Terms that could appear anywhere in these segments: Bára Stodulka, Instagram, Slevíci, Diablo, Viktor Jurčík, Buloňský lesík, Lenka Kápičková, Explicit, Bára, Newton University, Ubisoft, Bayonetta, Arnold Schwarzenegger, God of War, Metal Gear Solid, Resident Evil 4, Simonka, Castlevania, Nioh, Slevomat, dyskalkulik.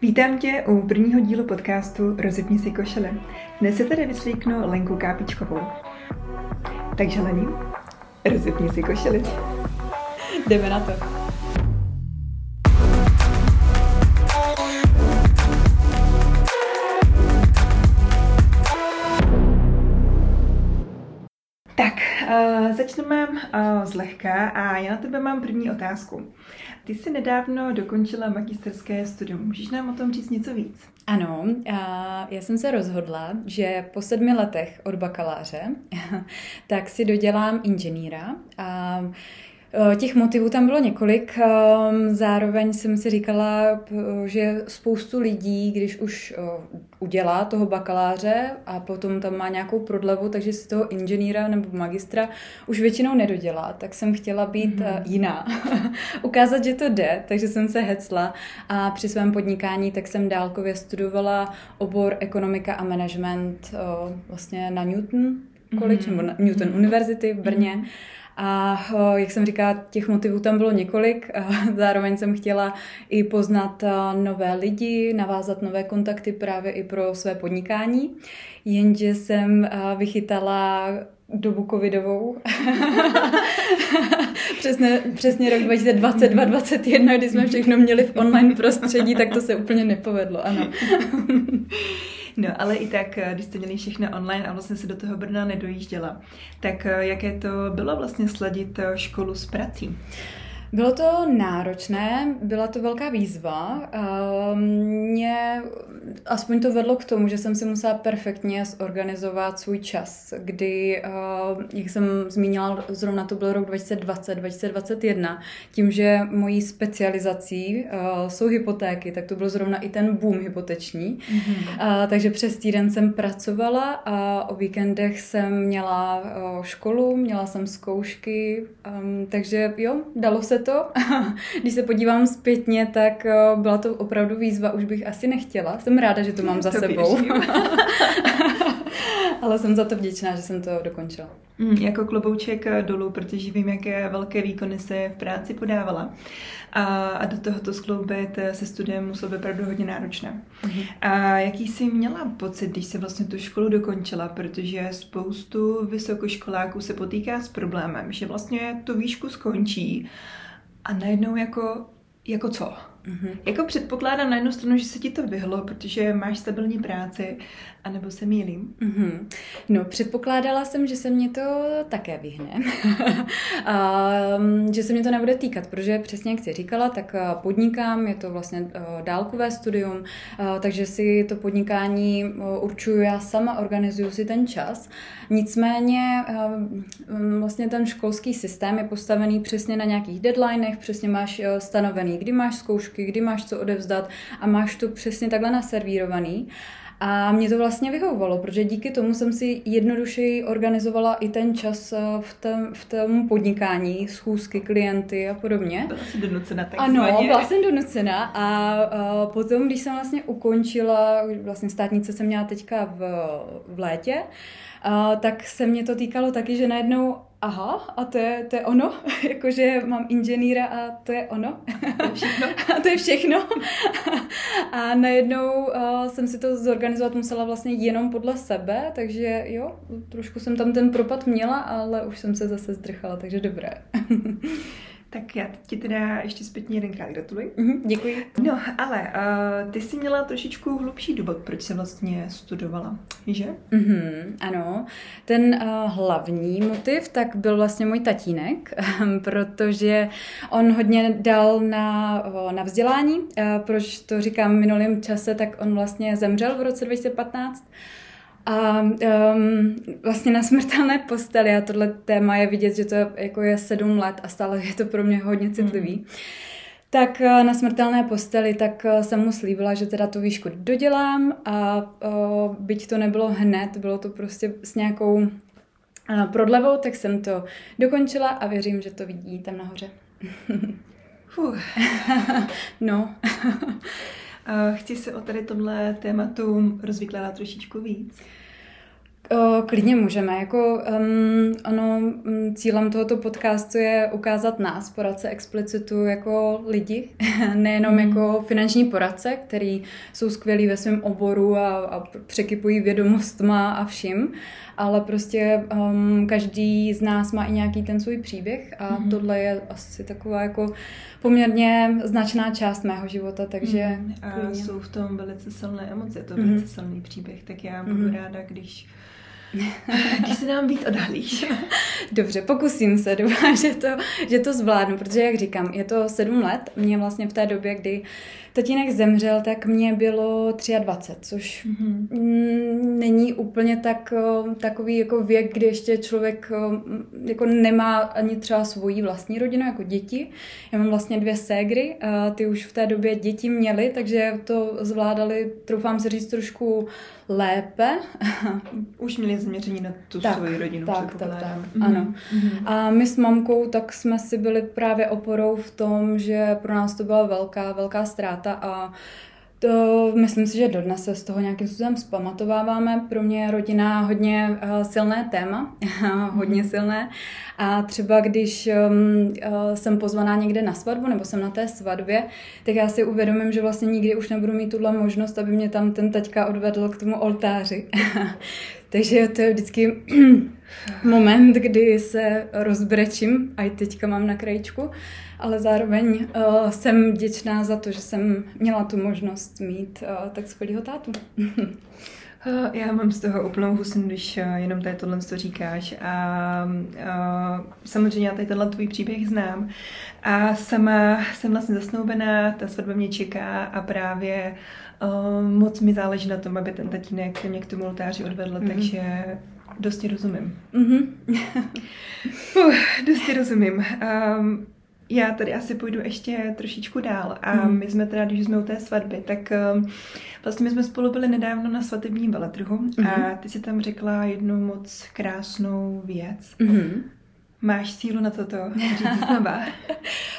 Vítám tě u prvního dílu podcastu Rozepni si košile. Dnes se tady vyslíknu Lenku Kápičkovou. Takže Lení, rozepni si košili. Jdeme na to. Začneme zlehka a já na tebe mám první otázku. Ty jsi nedávno dokončila magisterské studium. Můžeš nám o tom říct něco víc? Ano, já jsem se rozhodla, že po 7 letech od bakaláře tak si dodělám inženýra. A těch motivů tam bylo několik. Zároveň jsem si říkala, že spoustu lidí, když už udělá toho bakaláře a potom tam má nějakou prodlevu, takže si toho inženýra nebo magistra už většinou nedodělá, tak jsem chtěla být jiná. Ukázat, že to jde, takže jsem se hecla a při svém podnikání tak jsem dálkově studovala obor ekonomika a management vlastně na Newton College, nebo na Newton University v Brně. A jak jsem říkala, těch motivů tam bylo několik. Zároveň jsem chtěla i poznat nové lidi, navázat nové kontakty právě i pro své podnikání. Jenže jsem vychytala dobu covidovou. přesně rok 2022-2021, kdy jsme všechno měli v online prostředí, tak to se úplně nepovedlo, ano. No, ale i tak, když jste měli všechno online a vlastně se do toho Brna nedojížděla, tak jaké to bylo vlastně sladit školu s prací? Bylo to náročné, byla to velká výzva. Mě aspoň to vedlo k tomu, že jsem si musela perfektně zorganizovat svůj čas, kdy, jak jsem zmínila, zrovna to byl rok 2020-2021, tím, že mojí specializací jsou hypotéky, tak to byl zrovna i ten boom hypoteční. Takže přes týden jsem pracovala a o víkendech jsem měla školu, měla jsem zkoušky, takže jo, dalo se to. Když se podívám zpětně, tak byla to opravdu výzva, už bych asi nechtěla. Jsem ráda, že to mám za sebou. Ale jsem za to vděčná, že jsem to dokončila. Jako klobouček dolů, protože vím, jaké velké výkony se v práci podávala. A do toho to skloubit se studiem muselo být opravdu hodně náročné. A jaký jsi měla pocit, když jsi vlastně tu školu dokončila? Protože spoustu vysokoškoláků se potýká s problémem, že vlastně tu výšku skončí a najednou jako co? Jako předpokládám na jednu stranu, že se ti to vyhlo, protože máš stabilní práci, anebo se mýlím? No, předpokládala jsem, že se mě to také vyhne. A, že se mě to nebude týkat, protože přesně jak jsi říkala, tak podnikám, je to vlastně dálkové studium, takže si to podnikání určuju já sama, organizuju si ten čas. Nicméně vlastně ten školský systém je postavený přesně na nějakých deadlinech, přesně máš stanovený, kdy máš zkoušky, kdy máš co odevzdat a máš to přesně takhle naservírovaný. A mě to vlastně vyhovovalo, protože díky tomu jsem si jednodušeji organizovala i ten čas v tom podnikání, schůzky, klienty a podobně. Byla jsi donucena takzvaně. Ano, byla jsem donucena a potom, když jsem vlastně ukončila, vlastně státnice jsem měla teďka v létě, tak se mě to týkalo taky, že najednou aha, a to je ono, jakože mám inženýra a to je ono. A to je všechno. A najednou jsem si to zorganizovat musela vlastně jenom podle sebe, takže jo, trošku jsem tam ten propad měla, ale už jsem se zase zdrchala, takže dobré. Tak já ti teda ještě zpětně jedenkrát gratuluji. Děkuji. No, ale ty jsi měla trošičku hlubší důvod, proč jsi vlastně studovala, že? Ano. Ten hlavní motiv tak byl vlastně můj tatínek, protože on hodně dal na vzdělání. Proč to říkám v minulém čase, tak on vlastně zemřel v roce 2015. A vlastně na smrtelné posteli a tohle téma je vidět, že to jako je 7 let a stále je to pro mě hodně citlivý. Tak na smrtelné posteli tak jsem mu slíbila, že teda tu výšku dodělám a byť to nebylo hned, bylo to prostě s nějakou prodlevou, tak jsem to dokončila a věřím, že to vidí tam nahoře. No... Chci se o tady tomhle tématu rozvykládat trošičku víc. Klidně můžeme. Jako, cílem tohoto podcastu je ukázat nás, poradce Explicitu, jako lidi, nejenom jako finanční poradce, který jsou skvělí ve svém oboru a překypují vědomostma a vším, ale prostě každý z nás má i nějaký ten svůj příběh a tohle je asi taková jako poměrně značná část mého života, takže... A jsou v tom velice silné emoce, to je velice silný příběh, tak já budu ráda, když se nám víc odhalíš. Dobře, pokusím se, doufám, že to zvládnu, protože jak říkám, je to 7 let, mě vlastně v té době, kdy tatínek zemřel, tak mě bylo 23, což není úplně takový jako věk, kdy ještě člověk jako nemá ani třeba svoji vlastní rodinu, jako děti. Já mám vlastně 2 ségry, ty už v té době děti měly, takže to zvládali, troufám se říct, trošku lépe. Už měli zaměření na tu svoji rodinu. Tak. Ano. A my s mamkou, tak jsme si byli právě oporou v tom, že pro nás to byla velká ztráta, a to myslím si, že dodnes se z toho nějakým způsobem zpamatováváme. Pro mě rodina hodně silné téma, hodně silné, a třeba když jsem pozvaná někde na svatbu nebo jsem na té svatbě, tak já si uvědomím, že vlastně nikdy už nebudu mít tuhle možnost, aby mě tam ten taťka odvedl k tomu oltáři. Takže to je vždycky moment, kdy se rozbrečím, a i teďka mám na krajičku, ale zároveň jsem vděčná za to, že jsem měla tu možnost mít tak skvělýho tátu. Já mám z toho úplnou husnu, když jenom tady tohle říkáš, a samozřejmě já tady tenhle tvůj příběh znám a sama jsem vlastně zasnoubená, ta svatba mě čeká a právě moc mi záleží na tom, aby ten tatínek mě k tomu oltáři odvedl, takže dost ti rozumím. Já tady asi půjdu ještě trošičku dál a my jsme teda, když jsme u té svatby, tak vlastně my jsme spolu byli nedávno na svatebním veletrhu a ty si tam řekla jednu moc krásnou věc. Máš sílu na toto říct znova?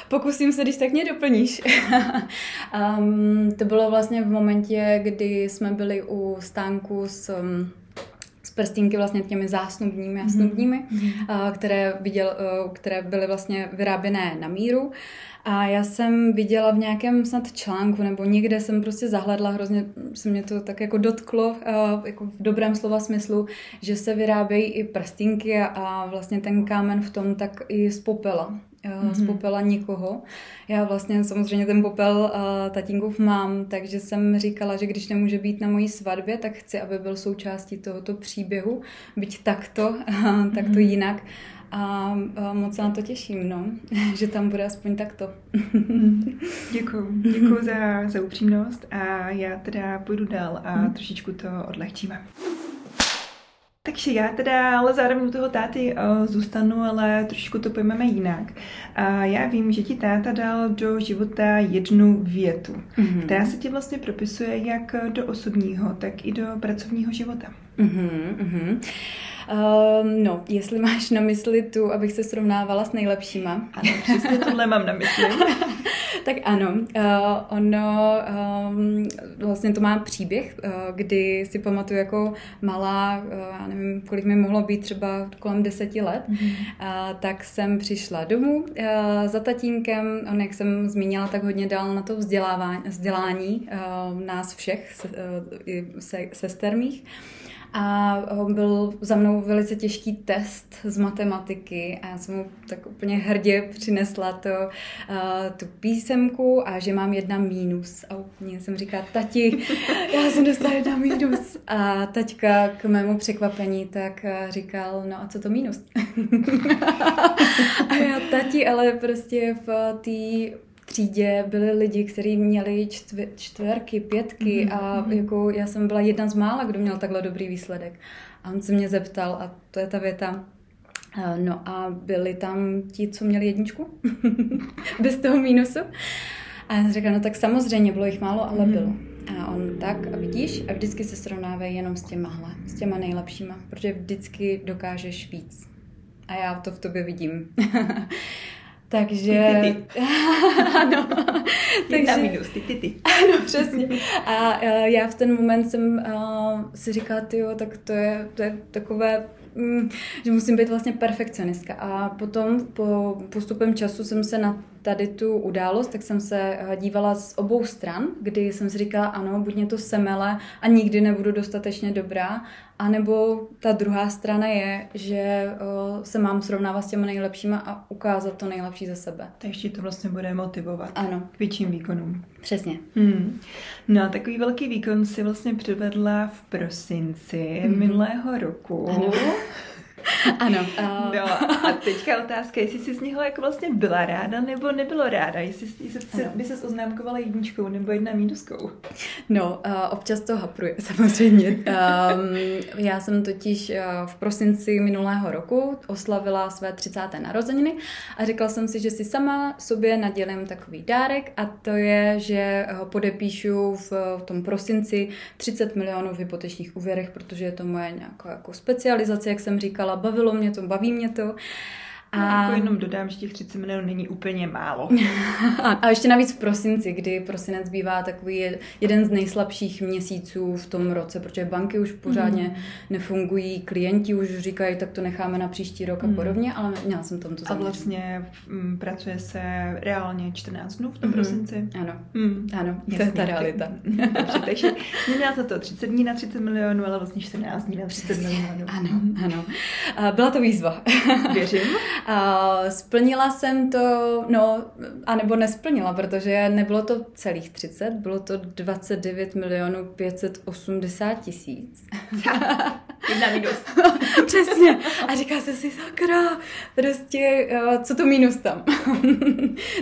Pokusím se, když tak mě doplníš. To bylo vlastně v momentě, kdy jsme byli u stánku s prstínky vlastně těmi zásnubními a snubními, které byly vlastně vyráběné na míru. A já jsem viděla v nějakém snad článku, nebo někde jsem prostě zahledla, hrozně se mě to tak jako dotklo, jako v dobrém slova smyslu, že se vyrábějí i prstínky a vlastně ten kámen v tom tak i z popela někoho. Já vlastně samozřejmě ten popel tatínkův mám, takže jsem říkala, že když nemůže být na mojí svatbě, tak chci, aby byl součástí tohoto příběhu, byť takto jinak. A moc se na to těším, že tam bude aspoň takto. Děkuju za upřímnost a já teda půjdu dál a trošičku to odlehčíme. Takže já teda, ale zároveň u toho táty zůstanu, ale trošku to pojmeme jinak. Já vím, že ti táta dal do života jednu větu, která se ti vlastně propisuje jak do osobního, tak i do pracovního života. Jestli máš na mysli tu, abych se srovnávala s nejlepšíma. Ano, přesně tohle mám na mysli. Tak ano, vlastně to má příběh, kdy si pamatuju jako malá, já nevím, kolik mi mohlo být, třeba kolem 10 let, tak jsem přišla domů za tatínkem, on, jak jsem zmínila, tak hodně dal na to vzdělání nás všech, i sester mých. A byl za mnou velice těžký test z matematiky a já jsem mu tak úplně hrdě přinesla tu písemku a že mám 1 mínus. A úplně jsem říkala, tati, já jsem dostala 1 mínus. A taťka k mému překvapení tak říkal, no a co to mínus? A já, tati, ale prostě v té třídě byli lidi, kteří měli 4, 5 a jako já jsem byla jedna z mála, kdo měl takhle dobrý výsledek. A on se mě zeptal, a to je ta věta, no a byli tam ti, co měli 1 bez toho mínusu? A já jsem řekla, no tak samozřejmě, bylo jich málo, ale bylo. A on tak, a vidíš, a vždycky se srovnávej jenom s těma nejlepšíma, protože vždycky dokážeš víc. A já to v tobě vidím. Takže... Ano. Jedna minus, ty. Ano, přesně. A já v ten moment jsem si říkala, tyjo, tak to je takové, že musím být vlastně perfekcionistka. A potom po postupem času jsem se na tady tu událost, tak jsem se dívala z obou stran, kdy jsem si říkala, ano, buď mě to semele a nikdy nebudu dostatečně dobrá, anebo ta druhá strana je, že se mám srovnávat s těma nejlepšíma a ukázat to nejlepší ze sebe. Takže to vlastně bude motivovat, ano, k větším výkonům. Přesně. No a takový velký výkon si vlastně předvedla v prosinci minulého roku. Ano. Ano. No, a teďka otázka, jestli jsi z něho jako vlastně byla ráda nebo nebylo ráda, jestli by ses oznámkovala jedničkou nebo 1-minuskou. No, občas to hapruje samozřejmě. Já jsem totiž v prosinci minulého roku oslavila své 30. narozeniny a řekla jsem si, že si sama sobě nadělím takový dárek a to je, že ho podepíšu v tom prosinci 30 milionů v hypotečních úvěrech, protože je to moje nějaká jako specializace, jak jsem říkala, baví mě to. A no, jako jenom dodám, že těch 30 milionů není úplně málo. A ještě navíc v prosinci, kdy prosinec bývá takový jeden z nejslabších měsíců v tom roce, protože banky už pořádně nefungují, klienti už říkají, tak to necháme na příští rok a podobně, ale měla jsem tam to zaměřit. A vlastně pracuje se reálně 14 dnů v tom prosinci. Ano, ano, to je ta realita. Takže neměla se to 30 dní na 30 milionů, ale vlastně 14 dní na 30 milionů. Ano, ano. Byla to výzva. Věřím. Splnila jsem to, no, anebo nesplnila, protože nebylo to celých 30, bylo to 29 milionů 580 tisíc. 1 minus. Přesně. A říká se si, sakra, prostě, co to minus tam.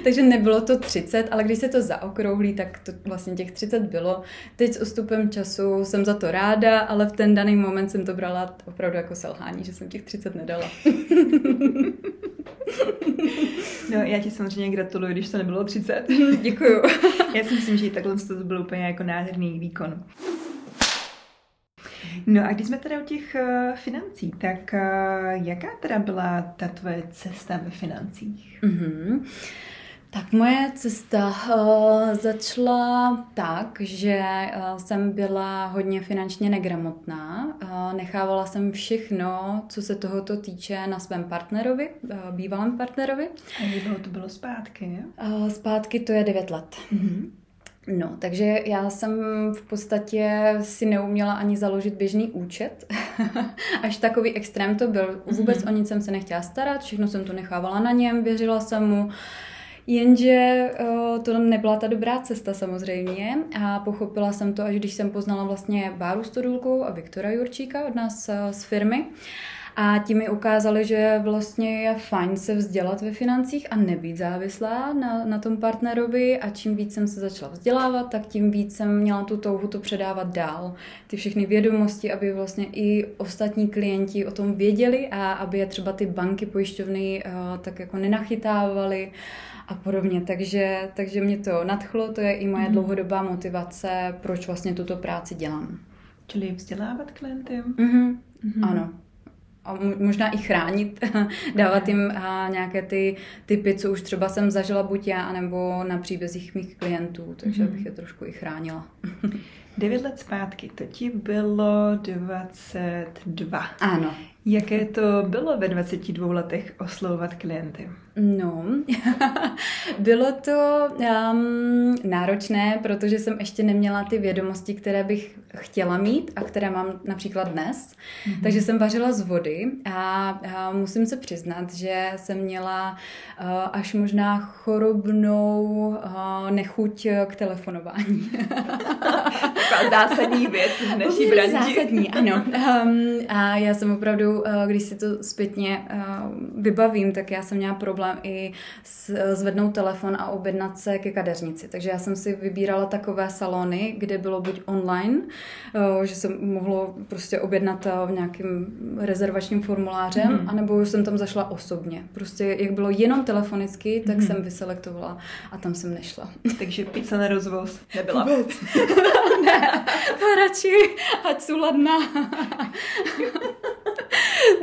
Takže nebylo to 30, ale když se to zaokrouhlí, tak to vlastně těch 30 bylo. Teď s odstupem času jsem za to ráda, ale v ten daný moment jsem to brala opravdu jako selhání, že jsem těch 30 nedala. No, já ti samozřejmě gratuluju, když to nebylo 30. Děkuju. Já si myslím, že takhle to byl úplně jako nádherný výkon. No a když jsme teda u těch financí, tak jaká teda byla ta tvoje cesta ve financích? Tak moje cesta začala tak, že jsem byla hodně finančně negramotná. Nechávala jsem všechno, co se tohoto týče, na svém partnerovi, bývalém partnerovi. A jak to bylo zpátky, ne? Zpátky to je 9 let. No, takže já jsem v podstatě si neuměla ani založit běžný účet. Až takový extrém to byl. Vůbec o nic jsem se nechtěla starat, všechno jsem to nechávala na něm, věřila jsem mu. Jenže to nebyla ta dobrá cesta samozřejmě a pochopila jsem to, až když jsem poznala vlastně Báru Stodulku a Viktora Jurčíka od nás z firmy. A ti mi ukázali, že vlastně je fajn se vzdělat ve financích a nebýt závislá na tom partnerovi a čím víc jsem se začala vzdělávat, tak tím víc jsem měla tu touhu to předávat dál. Ty všechny vědomosti, aby vlastně i ostatní klienti o tom věděli a aby je třeba ty banky, pojišťovny tak jako nenachytávaly a podobně. Takže mě to nadchlo, to je i moje dlouhodobá motivace, proč vlastně tuto práci dělám. Čili vzdělávat klienty? Ano. A možná i chránit, dávat jim nějaké ty typy, co už třeba jsem zažila buď já, anebo na příbězích mých klientů, takže bych je trošku i chránila. 9 let zpátky, to ti bylo 22. Ano. Jaké to bylo ve 22 letech oslovovat klienty? No, bylo to náročné, protože jsem ještě neměla ty vědomosti, které bych chtěla mít a které mám například dnes. Takže jsem vařila z vody a musím se přiznat, že jsem měla až možná chorobnou nechuť k telefonování. Zásadní věc v dnešní branži. Zásadní, ano. A já jsem opravdu, když si to zpětně vybavím, tak já jsem měla problém i zvednout telefon a objednat se ke kadeřnici. Takže já jsem si vybírala takové salony, kde bylo buď online, že jsem mohla prostě objednat v nějakým rezervačním formulářem, anebo jsem tam zašla osobně. Prostě jak bylo jenom telefonicky, tak jsem vyselektovala a tam jsem nešla. Takže pizza na rozvoz nebyla. Vůbec. Ne, to radši, ať jsou ladná.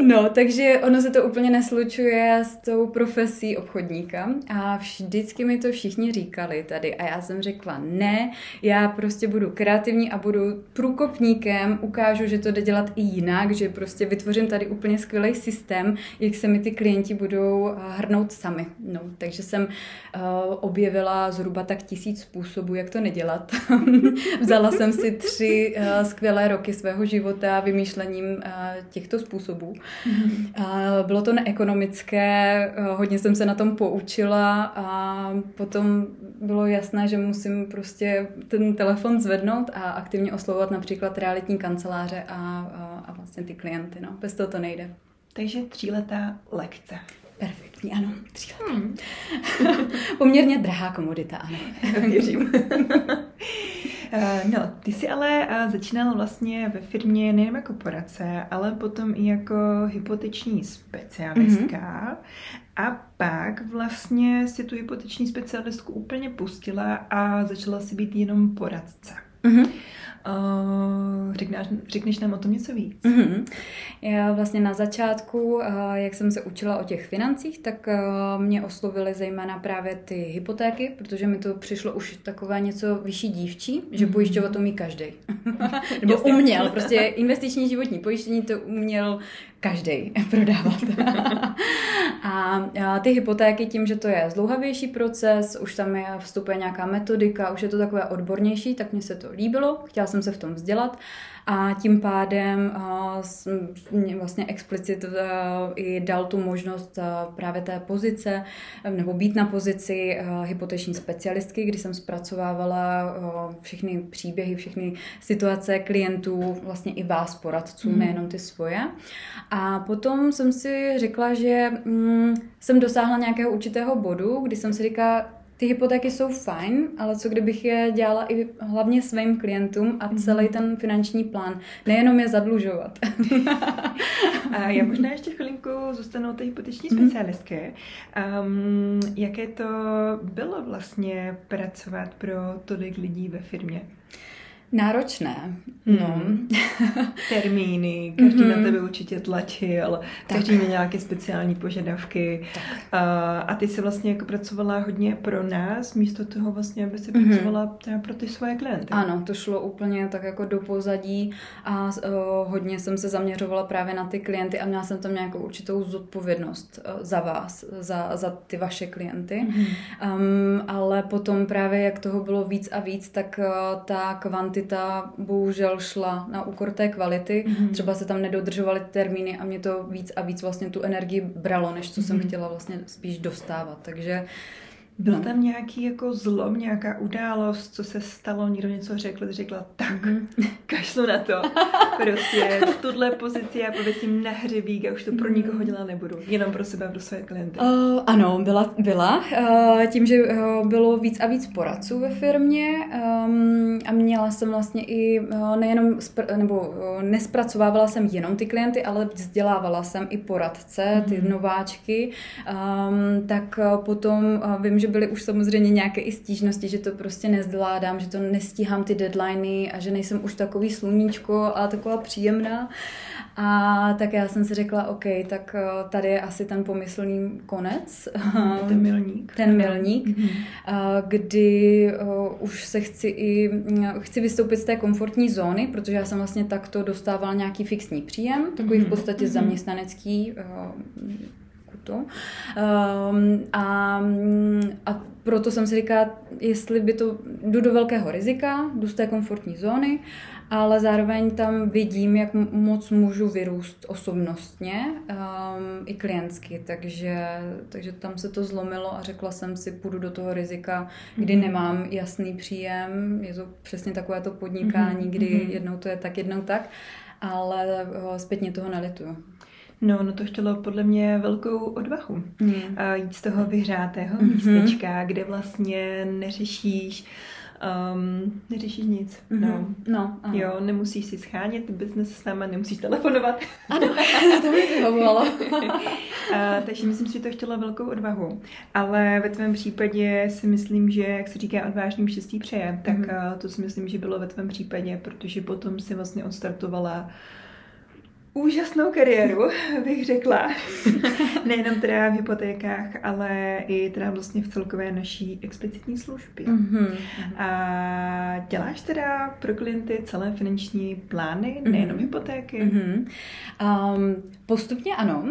No, takže ono se to úplně neslučuje s tou profesí obchodníka a vždycky mi to všichni říkali tady a já jsem řekla ne, já prostě budu kreativní a budu průkopníkem, ukážu, že to jde dělat i jinak, že prostě vytvořím tady úplně skvělý systém, jak se mi ty klienti budou hrnout sami. No, takže jsem objevila zhruba tak 1000 způsobů, jak to nedělat. Vzala jsem si 3 skvělé roky svého života vymýšlením těchto způsobů. Bylo to neekonomické, hodně jsem se na tom poučila a potom bylo jasné, že musím prostě ten telefon zvednout a aktivně oslovovat například realitní kanceláře a vlastně ty klienty. No. Bez toho to nejde. Takže 3letá lekce. Perfektní, ano, 3 leta. Poměrně drahá komodita, ano. Věřím. No, ty jsi ale začínala vlastně ve firmě nejen jako poradce, ale potom i jako hypoteční specialistka. Mm-hmm. A pak vlastně si tu hypoteční specialistku úplně pustila a začala si být jenom poradce. Mm-hmm. Řekneš nám o tom něco víc? Mm-hmm. Já vlastně na začátku, jak jsem se učila o těch financích, tak mě oslovily zejména právě ty hypotéky, protože mi to přišlo už takové něco vyšší dívčí, že pojišťovat to umí každý. Nebo uměl, prostě investiční životní pojištění to uměl každý prodávat. A ty hypotéky tím, že to je zdlouhavější proces, už tam je vstupuje nějaká metodika, už je to takové odbornější, tak mně se to líbilo, chtěla jsem se v tom vzdělat a tím pádem mě vlastně Explicit i dal tu možnost právě té pozice, nebo být na pozici hypoteční specialistky, kdy jsem zpracovávala všechny příběhy, všechny situace klientů, vlastně i vás poradců, nejenom ty svoje. A potom jsem si řekla, že jsem dosáhla nějakého určitého bodu, kdy jsem si říkala, ty hypotéky jsou fajn, ale co kdybych je dělala i hlavně svým klientům a celý ten finanční plán, nejenom je zadlužovat. A já možná ještě chvilinku zůstanu té hypoteční specialistky. Jaké to bylo vlastně pracovat pro tolik lidí ve firmě? Náročné. No. Termíny, každý na tebe určitě tlačil, každý měl nějaké speciální požadavky. A ty jsi vlastně jako pracovala hodně pro nás, místo toho vlastně, aby jsi pracovala pro ty svoje klienty. Ano, to šlo úplně tak jako do pozadí a hodně jsem se zaměřovala právě na ty klienty a měla jsem tam nějakou určitou zodpovědnost za vás, za ty vaše klienty. Ale potom právě, jak toho bylo víc a víc, tak ta kvantita bohužel šla na úkor té kvality, třeba se tam nedodržovaly termíny a mě to víc a víc vlastně tu energii bralo, než co jsem chtěla vlastně spíš dostávat, takže byl tam nějaký jako zlom, nějaká událost, co se stalo, někdo něco řekla, tak, kašlu na to, prostě tuhle pozici já pověsím na hřebík, já už to pro nikoho dělat nebudu, jenom pro sebe a pro své klienty. Ano, byla. Tím, že bylo víc a víc poradců ve firmě a měla jsem vlastně i nejenom, nespracovávala jsem jenom ty klienty, ale vzdělávala jsem i poradce, ty nováčky, tak potom vím, že byly už samozřejmě nějaké i stížnosti, že to prostě nezvládám, že to nestíhám ty deadliny a že nejsem už takový sluníčko a taková příjemná. A tak já jsem si řekla, OK, tak tady je asi ten pomyslný konec. Ten milník, kdy už se chci vystoupit z té komfortní zóny, protože já jsem vlastně takto dostávala nějaký fixní příjem, takový v podstatě zaměstnanecký a proto jsem si říkala, jestli by to jdu do velkého rizika, jdu z té komfortní zóny, ale zároveň tam vidím, jak moc můžu vyrůst osobnostně i klientsky, takže tam se to zlomilo a řekla jsem si, půjdu do toho rizika, kdy nemám jasný příjem, je to přesně takové to podnikání, kdy jednou to je tak, jednou tak, ale zpětně toho nelituju. No, to chtělo podle mě velkou odvahu. Jít z toho vyhřátého místečka, kde vlastně neřešíš nic. No. Jo, nemusíš si shánět business sama, nemusíš telefonovat. Ano, to mi vyhovovalo. Takže myslím si, že to chtělo velkou odvahu. Ale ve tvém případě si myslím, že, jak se říká, odvážným štěstí přeje, tak to si myslím, že bylo ve tvém případě, protože potom si vlastně odstartovala úžasnou kariéru, bych řekla. Nejenom teda v hypotékách, ale i teda vlastně v celkové naší explicitní službě. Mm-hmm. A děláš teda pro klienty celé finanční plány, nejenom hypotéky? Mm-hmm. Postupně ano.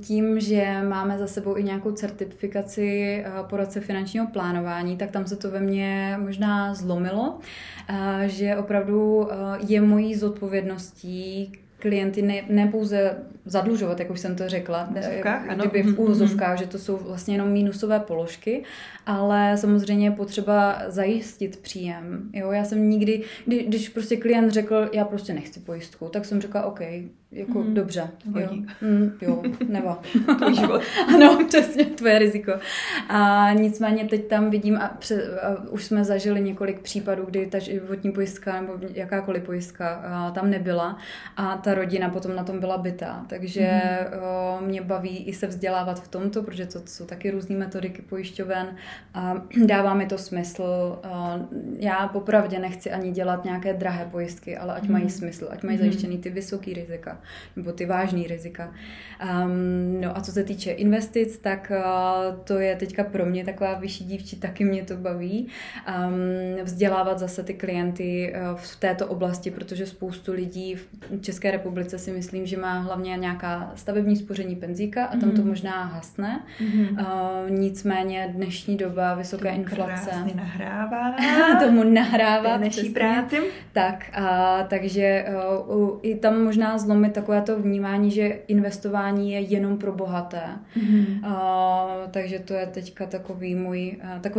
Tím, že máme za sebou i nějakou certifikaci poradce finančního plánování, tak tam se to ve mně možná zlomilo, že opravdu je mojí zodpovědností klienty ne pouze zadlužovat, jak už jsem to řekla, kdyby v úvozovkách, že to jsou vlastně jenom mínusové položky, ale samozřejmě je potřeba zajistit příjem. Jo? Já jsem nikdy, když prostě klient řekl, já prostě nechci pojistku, tak jsem řekla, OK, jako dobře. Jo, nebo. Tvůj život. Ano, přesně, tvoje riziko. A nicméně teď tam vidím, a už jsme zažili několik případů, kdy ta životní pojistka nebo jakákoliv pojistka tam nebyla a ta rodina potom na tom byla bitá. Takže mě baví i se vzdělávat v tomto, protože to jsou taky různý metodiky pojišťoven a dává mi to smysl. Já popravdě nechci ani dělat nějaké drahé pojistky, ale ať mají smysl, ať mají zajištěný ty vysoký rizika nebo ty vážný rizika. No a co se týče investic, tak to je teďka pro mě taková vyšší dívčí, taky mě to baví. Vzdělávat zase ty klienty v této oblasti, protože spoustu lidí v České republice si myslím, že má hlavně nějaká stavební spoření penzíka a tam to možná hasne. Nicméně dnešní doba, vysoká inflace. Krásně nahrává. Tomu nahrává. Naší práci. Tak, takže i tam možná zlomit takové to vnímání, že investování je jenom pro bohaté. Takže to je teďka takové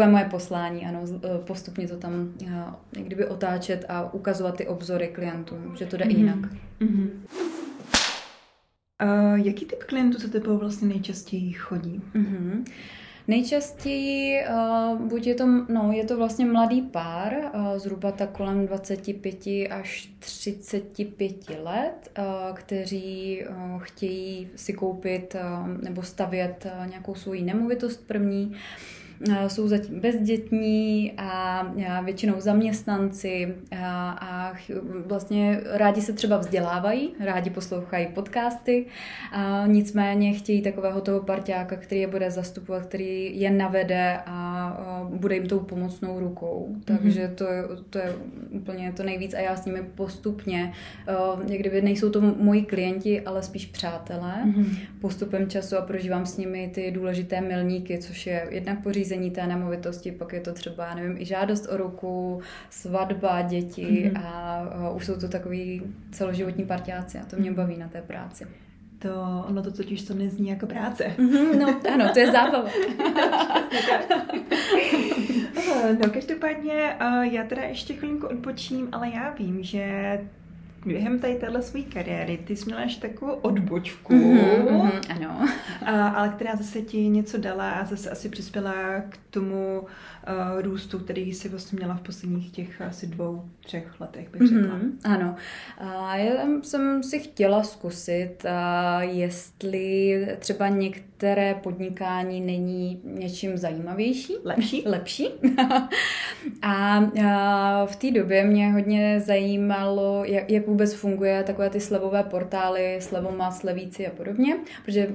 moje poslání. Ano, postupně to tam kdyby otáčet a ukazovat ty obzory klientům, že to jde jinak. Jaký typ klientů se tebou vlastně nejčastěji chodí? Nejčastěji buď je to vlastně mladý pár, zhruba tak kolem 25 až 35 let, kteří chtějí si koupit nebo stavět nějakou svoji nemovitost první. Jsou zatím bezdětní a většinou zaměstnanci a vlastně rádi se třeba vzdělávají, rádi poslouchají podcasty, nicméně chtějí takového toho parťáka, který je bude zastupovat, který je navede a bude jim tou pomocnou rukou. Takže to je úplně to nejvíc a já s nimi postupně, jak kdyby nejsou to moji klienti, ale spíš přátelé, postupem času a prožívám s nimi ty důležité milníky, což je jednak pořízení té nemovitosti, pak je to třeba, nevím, i žádost o ruku, svatba, děti a už jsou to takový celoživotní parťáci a to mě baví na té práci. Ono to totiž to nezní jako práce. No, ano, to je zábava. No, každopádně já teda ještě chvilinku odpočím, ale já vím, že během tady téhle své kariéry ty jsi měla až takovou odbočku, ano. Ale která zase ti něco dala a zase asi přispěla k tomu růstu, který jsi vlastně měla v posledních těch asi 2-3 letech, bych řekla. Ano. Já jsem si chtěla zkusit, jestli třeba některé podnikání není něčím zajímavější. Lepší. A v té době mě hodně zajímalo, jak vůbec funguje takové ty slevové portály, Slevomat, Slevíci a podobně, protože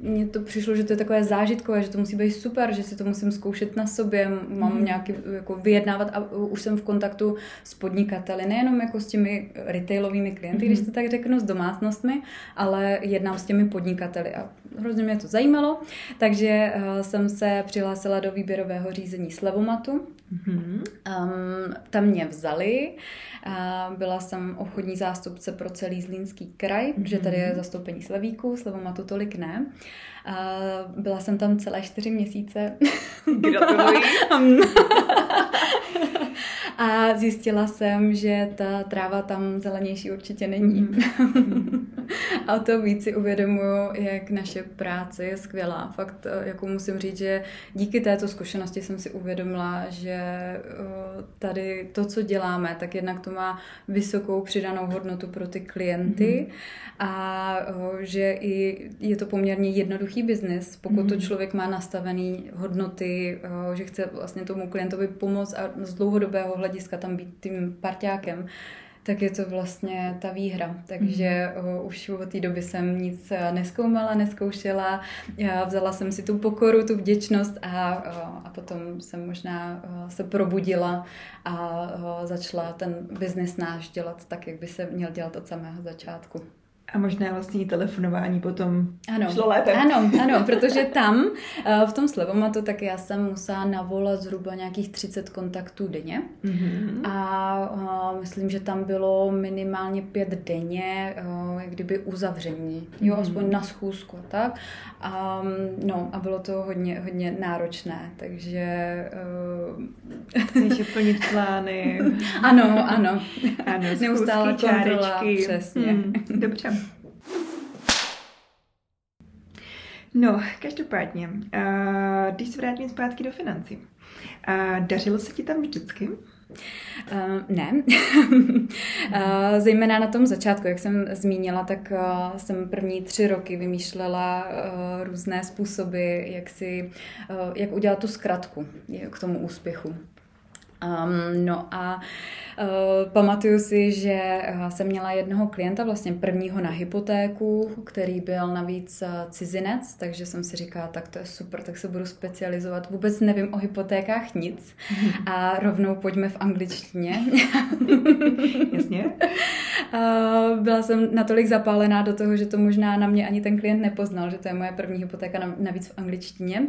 mně to přišlo, že to je takové zážitkové, že to musí být super, že si to musím zkoušet na sobě, mám nějaký jako vyjednávat a už jsem v kontaktu s podnikateli, nejenom jako s těmi retailovými klienty, když to tak řeknu, s domácnostmi, ale jednám s těmi podnikateli a hrozně mě to zajímalo, takže jsem se přihlásila do výběrového řízení Slevomatu. Tam mě vzali, byla jsem obchodní zástupce pro celý Zlínský kraj, protože tady je zastoupení Slevíků, Slevomatu tolik ne. Byla jsem tam celé 4 měsíce. Gratuluji. A zjistila jsem, že ta tráva tam zelenější určitě není. A to víc si uvědomuju, jak naše práce je skvělá. Fakt, jako musím říct, že díky této zkušenosti jsem si uvědomila, že tady to, co děláme, tak jednak to má vysokou přidanou hodnotu pro ty klienty a že i je to poměrně jednoduchý biznis, pokud to člověk má nastavený hodnoty, že chce vlastně tomu klientovi pomoct a z dlouhodobého hlediska tam být tím parťákem, tak je to vlastně ta výhra. Takže už od té doby jsem nic nezkoumala, neskoušela, vzala jsem si tu pokoru, tu vděčnost a potom jsem možná se probudila a začala ten biznis náš dělat tak, jak by se měl dělat od samého začátku. A možná vlastně telefonování potom šlo lépe. Ano, protože tam v tom Slevomatu tak já jsem musela navolat zhruba nějakých 30 kontaktů denně. Mm-hmm. A myslím, že tam bylo minimálně 5 denně, jak kdyby uzavření. Jo, aspoň na schůzku, tak. A bylo to hodně náročné, takže... Musíš plnit plány. Ano, neustále kontrola, přesně. Dobře. No, každopádně, když se vrátím zpátky do financí, dařilo se ti tam vždycky? Ne. Zejména na tom začátku, jak jsem zmínila, tak jsem první 3 roky vymýšlela různé způsoby, jak udělat tu zkratku k tomu úspěchu. Pamatuju si, že jsem měla jednoho klienta, vlastně prvního na hypotéku, který byl navíc cizinec, takže jsem si říkala, tak to je super, tak se budu specializovat. Vůbec nevím o hypotékách nic a rovnou pojďme v angličtině. Jasně. Byla jsem natolik zapálená do toho, že to možná na mě ani ten klient nepoznal, že to je moje první hypotéka navíc v angličtině,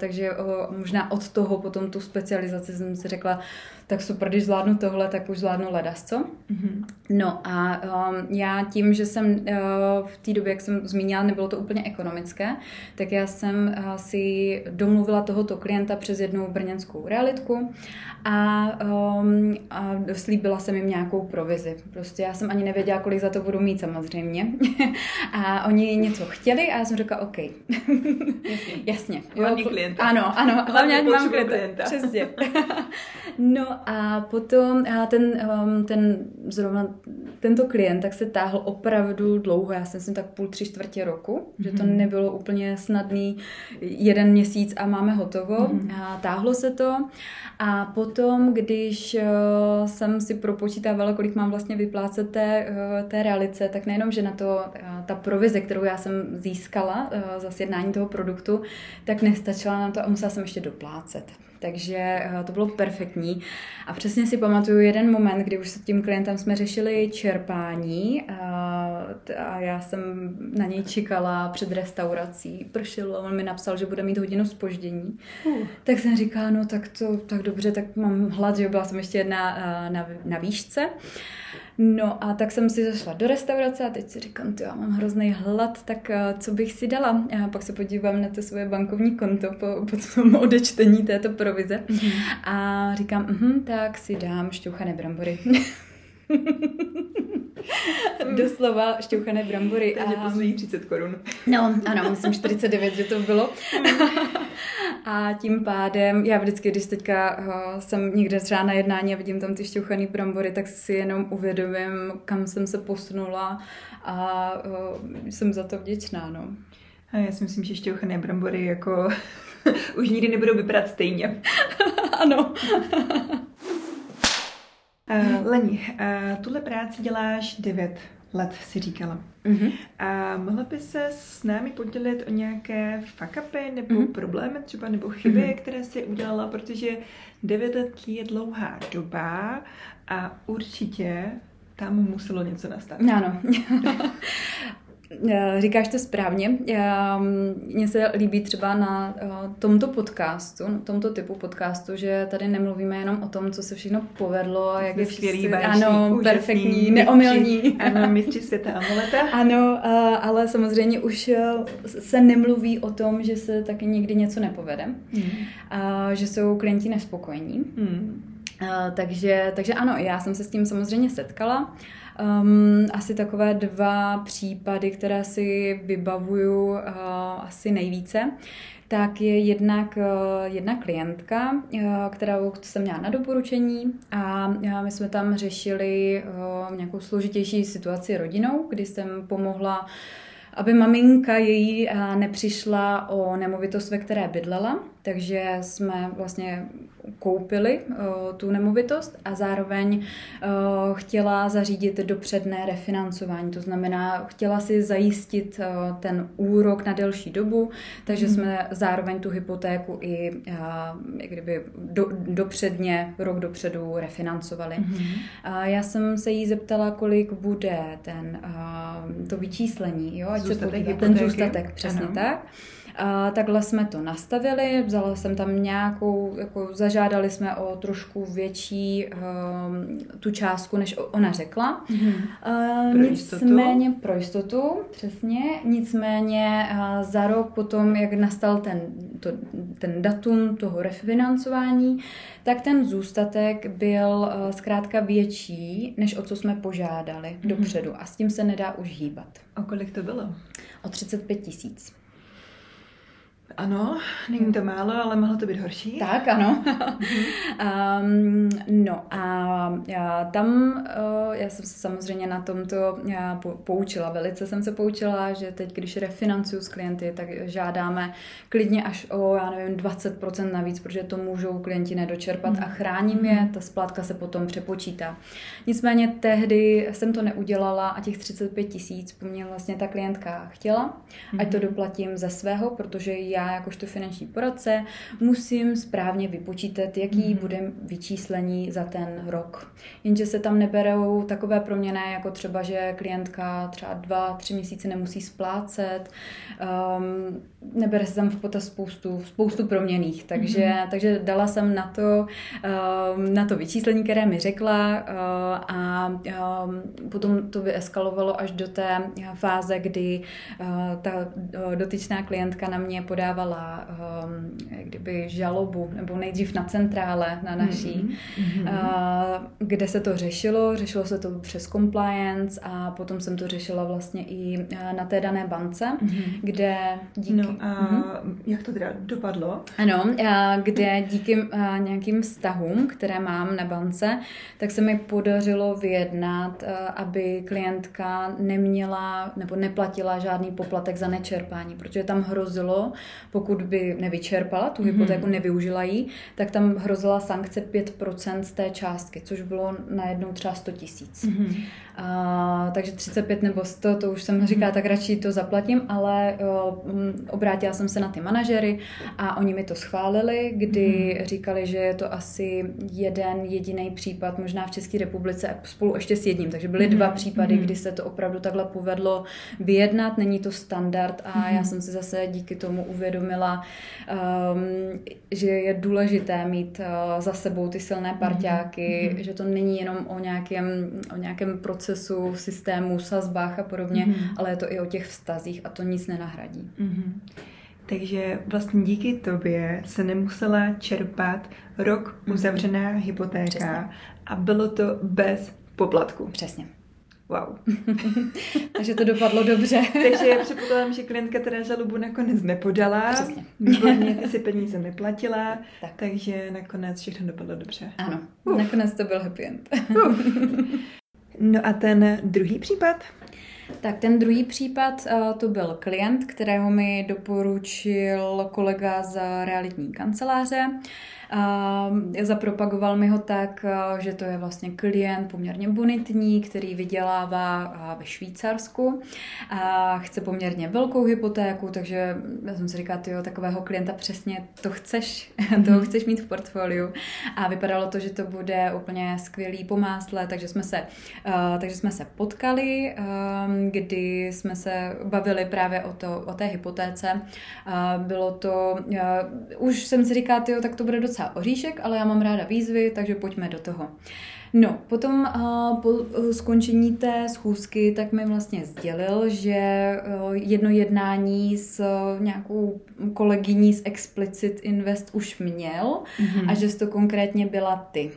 takže možná od toho potom tu specializaci jsem si řekla, tak super, když zvládnu tohle, tak už zvládnu ledas, co? Mm-hmm. Já tím, že jsem v té době, jak jsem zmínila, nebylo to úplně ekonomické, tak já jsem si domluvila tohoto klienta přes jednu brněnskou realitku a slíbila jsem jim nějakou provizi. Prostě já jsem ani nevěděla, kolik za to budu mít samozřejmě. A oni něco chtěli a já jsem řekla, OK. Jasně. Hlavně klienta. Ano, hlavně mám klienta. Přesně. No a potom tento klient tak se táhl opravdu dlouho, já si myslím tak 3 čtvrtě roku, že to nebylo úplně snadný 1 měsíc a máme hotovo. A táhlo se to a potom, když jsem si propočítávala, kolik mám vlastně vyplácet té realice, tak nejenom, že na to ta provize, kterou já jsem získala za sjednání toho produktu, tak nestačila na to a musela jsem ještě doplácet. Takže to bylo perfektní. A přesně si pamatuju jeden moment, kdy už se tím klientem jsme řešili čerpání a já jsem na něj čekala před restaurací, pršilo a on mi napsal, že bude mít hodinu zpoždění. Tak jsem říkala, no tak dobře, tak mám hlad, že byla jsem ještě jedna na výšce. No a tak jsem si zašla do restaurace a teď si říkám, já mám hrozný hlad, tak co bych si dala? A pak se podívám na to svoje bankovní konto po tom odečtení této provize a říkám, tak si dám šťouchané brambory. Doslova šťouchané brambory. Takže poslují 30 korun. No, ano, myslím 49, že to bylo. A tím pádem, já vždycky, když teďka jsem někde třeba na jednání a vidím tam ty šťouchané brambory, tak si jenom uvědomím, kam jsem se posunula a jsem za to vděčná, no. A já si myslím, že šťouchané brambory jako už nikdy nebudou vypadat stejně. Ano. Leni, tuhle práci děláš 9 let, si říkala. Mohla by se s námi podělit o nějaké fuck-upy nebo problémy třeba, nebo chyby, které jsi udělala, protože 9 let je dlouhá doba a určitě tam muselo něco nastat. Ano. Říkáš to správně. Mně se líbí třeba na tomto podcastu, na tomto typu podcastu, že tady nemluvíme jenom o tom, co se všechno povedlo, jak je skvělý, perfektní, neomylní. Ano, mistři světa amuleta. Ano, ale samozřejmě už se nemluví o tom, že se taky někdy něco nepovede, že jsou klienti nespokojení. Takže ano, já jsem se s tím samozřejmě setkala. Asi takové 2 případy, které si vybavuju asi nejvíce, tak je jednak jedna klientka, kterou jsem měla na doporučení a my jsme tam řešili nějakou složitější situaci rodinou, kdy jsem pomohla, aby maminka její nepřišla o nemovitost, ve které bydlela. Takže jsme vlastně koupili tu nemovitost a zároveň chtěla zařídit dopředné refinancování. To znamená, chtěla si zajistit ten úrok na delší dobu, takže jsme zároveň tu hypotéku i dopředně, rok dopředu refinancovali. Já jsem se jí zeptala, kolik bude to vyčíslení, jo? Ať zůstatek se ten zůstatek, přesně ano. Tak. A takhle jsme to nastavili, vzala jsem tam nějakou, zažádali jsme o trošku větší tu částku, než ona řekla. Nicméně pro jistotu, přesně. Nicméně za rok potom, jak nastal ten datum toho refinancování, tak ten zůstatek byl zkrátka větší, než o co jsme požádali dopředu. A s tím se nedá už hýbat. A kolik to bylo? O 35 000. Ano, není to málo, ale mohlo to být horší. Tak, ano. Já jsem se samozřejmě na tomto poučila, velice jsem se poučila, že teď, když refinancuju s klienty, tak žádáme klidně až o, 20% navíc, protože to můžou klienti nedočerpat a chráním je, ta splátka se potom přepočítá. Nicméně tehdy jsem to neudělala a těch 35 000 po mně vlastně ta klientka chtěla, ať to doplatím ze svého, protože já jakožto finanční poradce musím správně vypočítat, jaký bude vyčíslení za ten rok. Jenže se tam neberou takové proměny, jako třeba, že klientka třeba 2-3 měsíce nemusí splácet, nebere se tam v potaz spoustu proměnných, takže dala jsem na to vyčíslení, které mi řekla potom to vyeskalovalo až do té fáze, kdy ta dotyčná klientka na mě podávala žalobu, nebo nejdřív na centrále, na naší, kde se to řešilo se to přes compliance a potom jsem to řešila vlastně i na té dané bance, kde díky... jak to teda dopadlo? Ano, kde díky nějakým vztahům, které mám na bance, tak se mi podařilo vyjednat, aby klientka neměla nebo neplatila žádný poplatek za nečerpání, protože tam hrozilo, pokud by nevyčerpala tu hypotéku, nevyužila ji, tak tam hrozila sankce 5% z té částky, což bylo najednou třeba 100 000. Takže 35 nebo 100, to už jsem říkala, tak radši to zaplatím, ale obrátila jsem se na ty manažery a oni mi to schválili, kdy říkali, že je to asi jeden jediný případ, možná v České republice spolu ještě s jedním, takže byly dva případy, kdy se to opravdu takhle povedlo vyjednat, není to standard a já jsem si zase díky tomu uvědomila, že je důležité mít za sebou ty silné parťáky, že to není jenom o nějakém procesu, systému, sazbách a podobně, ale je to i o těch vztazích a to nic nenahradí. Takže vlastně díky tobě se nemusela čerpat rok uzavřená hypotéka. Přesně. A bylo to bez poplatku. Přesně. Wow. Takže to dopadlo dobře. Takže předpokládám, že klientka teda žalobu nakonec nepodala. Přesně. Výborně, ty si peníze neplatila, takže nakonec všechno dopadlo dobře. Ano, nakonec to byl happy end. No a ten druhý případ? Tak ten druhý případ, to byl klient, kterého mi doporučil kolega z realitní kanceláře. Zapropagoval mi ho tak, že to je vlastně klient poměrně bonitní, který vydělává ve Švýcarsku a chce poměrně velkou hypotéku, takže já jsem si říkala, tyjo, takového klienta přesně to chceš, toho chceš mít v portfoliu. A vypadalo to, že to bude úplně skvělý po másle, takže jsme se potkali, kdy jsme se bavili právě o té hypotéce. Bylo to, už jsem si říkala, tyjo, tak to bude docela oříšek, ale já mám ráda výzvy, takže pojďme do toho. No, potom po skončení té schůzky, tak mi vlastně sdělil, že jedno jednání s nějakou kolegyní z Explicit Invest už měl a že jsi to konkrétně byla ty.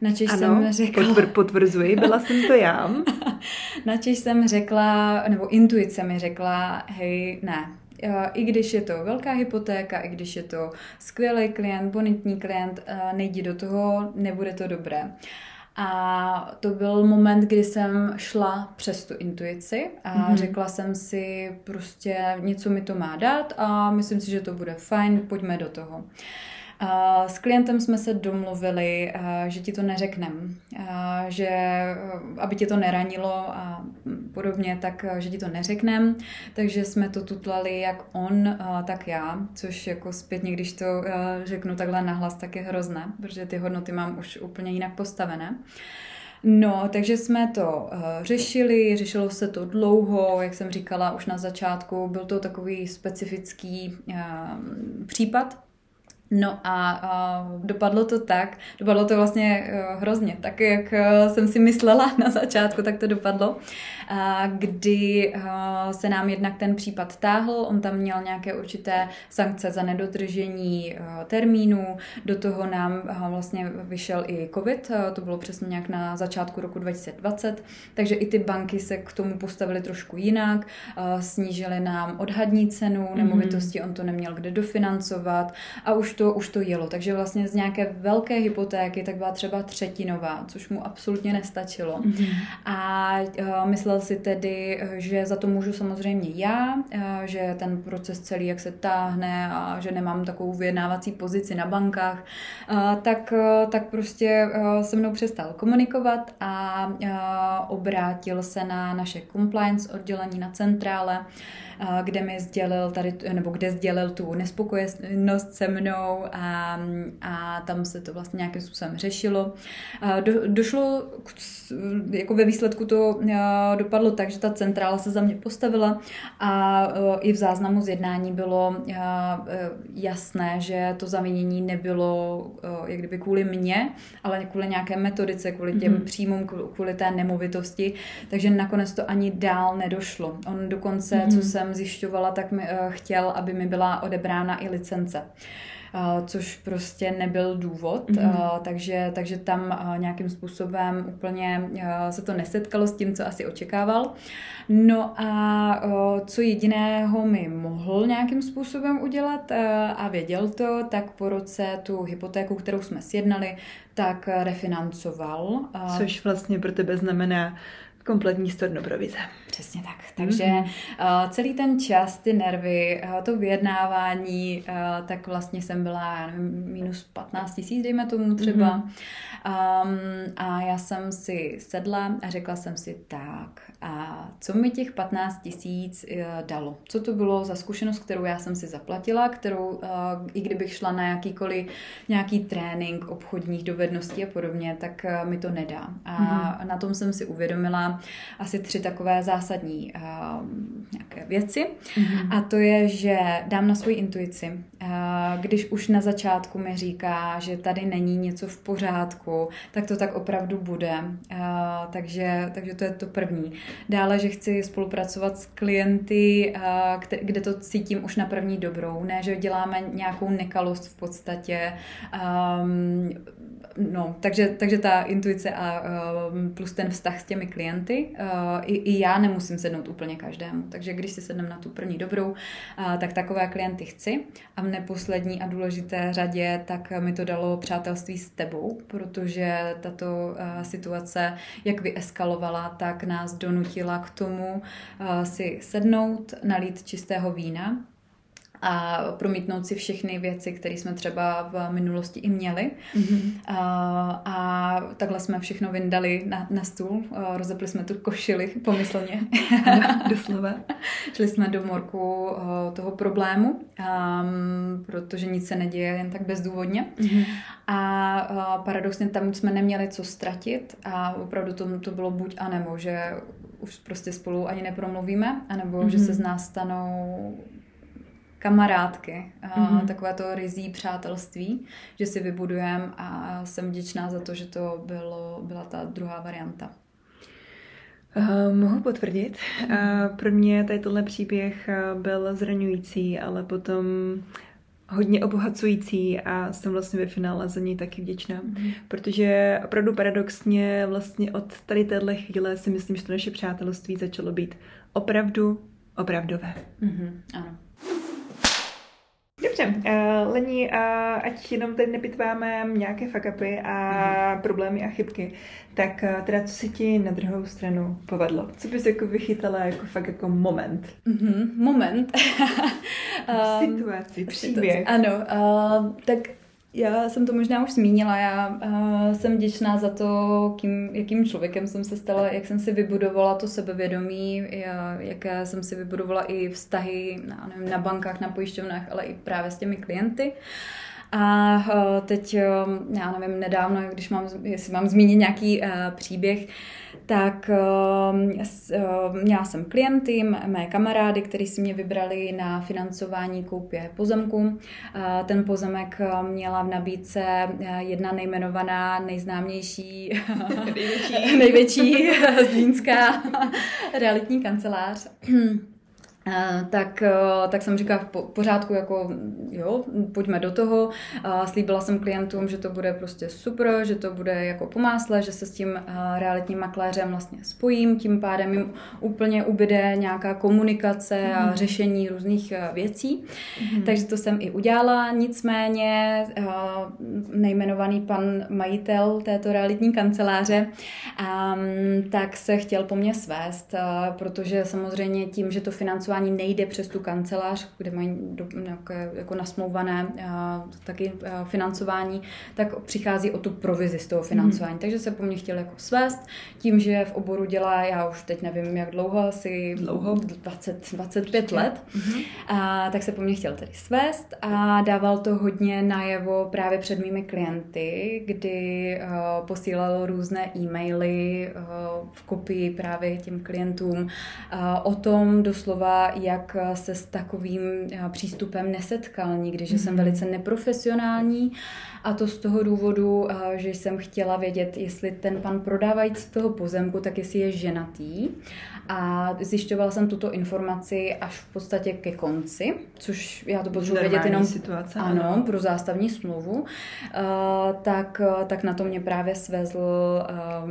Načež jsem řekla... potvrzuji, byla jsem to já. Načež jsem řekla, nebo intuice mi řekla, hej, ne. I když je to velká hypotéka, i když je to skvělý klient, bonitní klient, nejdi do toho, nebude to dobré. A to byl moment, kdy jsem šla přes tu intuici a řekla jsem si prostě něco mi to má dát a myslím si, že to bude fajn, pojďme do toho. S klientem jsme se domluvili, že ti to neřeknem, že aby ti to neranilo a podobně, tak že ti to neřeknem, takže jsme to tutlali jak on, tak já, což jako zpětně, když to řeknu takhle nahlas, tak je hrozné, protože ty hodnoty mám už úplně jinak postavené. No, takže jsme to řešili, řešilo se to dlouho, jak jsem říkala už na začátku, byl to takový specifický případ. No a dopadlo to tak, dopadlo to vlastně hrozně, tak jak jsem si myslela na začátku, tak to dopadlo, kdy se nám jednak ten případ táhl, on tam měl nějaké určité sankce za nedodržení termínů, do toho nám vlastně vyšel i covid, to bylo přesně nějak na začátku roku 2020, takže i ty banky se k tomu postavily trošku jinak, snížily nám odhadní cenu nemovitosti, on to neměl kde dofinancovat a už to jelo, takže vlastně z nějaké velké hypotéky tak byla třeba třetinová, což mu absolutně nestačilo. A myslel si tedy, že za to můžu samozřejmě já, že ten proces celý, jak se táhne a že nemám takovou vyjednávací pozici na bankách, tak prostě se mnou přestal komunikovat a obrátil se na naše compliance oddělení na centrále, kde mi sdělil kde sdělil tu nespokojenost se mnou a tam se to vlastně nějakým způsobem řešilo. Došlo, jako ve výsledku to dopadlo tak, že ta centrála se za mě postavila a i v záznamu z jednání bylo jasné, že to zavinění nebylo jak kdyby kvůli mně, ale kvůli nějaké metodice, kvůli těm příjmům, kvůli té nemovitosti, takže nakonec to ani dál nedošlo. On dokonce, co jsem zjišťovala, tak mi chtěl, aby mi byla odebrána i licence. Což prostě nebyl důvod, takže tam nějakým způsobem úplně se to nesetkalo s tím, co asi očekával. No a co jediného mi mohl nějakým způsobem udělat a věděl to, tak po roce tu hypotéku, kterou jsme sjednali, tak refinancoval. Což vlastně pro tebe znamená kompletní storno provize. Přesně tak. Takže celý ten čas, ty nervy, to vyjednávání, tak vlastně jsem byla, já nevím, minus 15 000, dejme tomu třeba. A já jsem si sedla a řekla jsem si tak, a co mi těch 15 000 dalo? Co to bylo za zkušenost, kterou já jsem si zaplatila, kterou, i kdybych šla na jakýkoliv nějaký trénink obchodních dovedností a podobně, tak mi to nedá. A na tom jsem si uvědomila asi 3 takové zásadní nějaké věci. A to je, že dám na svoji intuici. Když už na začátku mi říká, že tady není něco v pořádku, tak to tak opravdu bude. Takže to je to první. Dále, že chci spolupracovat s klienty, kde to cítím už na první dobrou. Ne, že děláme nějakou nekalost v podstatě. Takže ta intuice a plus ten vztah s těmi klienty. I já nemusím sednout úplně každému. Takže když si sednem na tu první dobrou, tak takové klienty chci. A v neposlední a důležité řadě, tak mi to dalo přátelství s tebou, protože tato situace, jak vyeskalovala, tak nás donutila k tomu si sednout, nalít čistého vína a promítnout si všechny věci, které jsme třeba v minulosti i měli. A takhle jsme všechno vyndali na stůl, rozepli jsme tu košili pomyslně. Doslova. Šli jsme do morku toho problému, protože nic se neděje jen tak bezdůvodně. A paradoxně tam jsme neměli co ztratit a opravdu to bylo buď a nebo, že už prostě spolu ani nepromluvíme, anebo že se z nás stanou kamarádky, takové to ryzí přátelství, že si vybudujeme a jsem vděčná za to, že to byla ta druhá varianta. Mohu potvrdit. Pro mě tenhle příběh byl zraňující, ale potom hodně obohacující a jsem vlastně ve finále za něj taky vděčná. Protože opravdu paradoxně vlastně od tady téhle chvíle si myslím, že to naše přátelství začalo být opravdu opravdové. Ano. Dobře, Lení, ať jenom tady nepitváme nějaké fuck-upy a problémy a chybky, tak teda co se ti na druhou stranu povedlo? Co bys jako vychytala jako fakt jako moment? Moment? Situaci, příběh. Ano, tak já jsem to možná už zmínila, já jsem vděčná za to, jakým člověkem jsem se stala, jak jsem si vybudovala to sebevědomí, jaké jsem si vybudovala i vztahy na bankách, na pojišťovnách, ale i právě s těmi klienty. A teď, já nevím, nedávno, když jestli mám zmínit nějaký příběh, tak měla jsem klienty, mé kamarády, kteří si mě vybrali na financování koupě pozemku. Ten pozemek měla v nabídce jedna nejmenovaná, nejznámější, největší zlínská realitní kancelář. Tak jsem říkala v pořádku, jako jo, pojďme do toho. Slíbila jsem klientům, že to bude prostě super, že to bude jako po másle, že se s tím realitním makléřem vlastně spojím, tím pádem jim úplně ubyde nějaká komunikace a řešení různých věcí. Takže to jsem i udělala, nicméně nejmenovaný pan majitel této realitní kanceláře tak se chtěl po mně svést, protože samozřejmě tím, že to financování ani nejde přes tu kancelář, kde mají jako nasmlouvané taky financování, tak přichází o tu provizi z toho financování. Takže se po mně chtěl jako svést tím, že v oboru dělá, já už teď nevím, jak dlouho, asi 25 let, tak se po mně chtěl tedy svést a dával to hodně najevo právě před mými klienty, kdy posílalo různé e-maily v kopii právě těm klientům o tom doslova, jak se s takovým přístupem nesetkal nikdy, že jsem velice neprofesionální a to z toho důvodu, že jsem chtěla vědět, jestli ten pan prodávající toho pozemku, tak jestli je ženatý a zjišťovala jsem tuto informaci až v podstatě ke konci, což já to potřebuji vědět jenom situace, ano, pro zástavní smlouvu, tak na to mě právě svezl,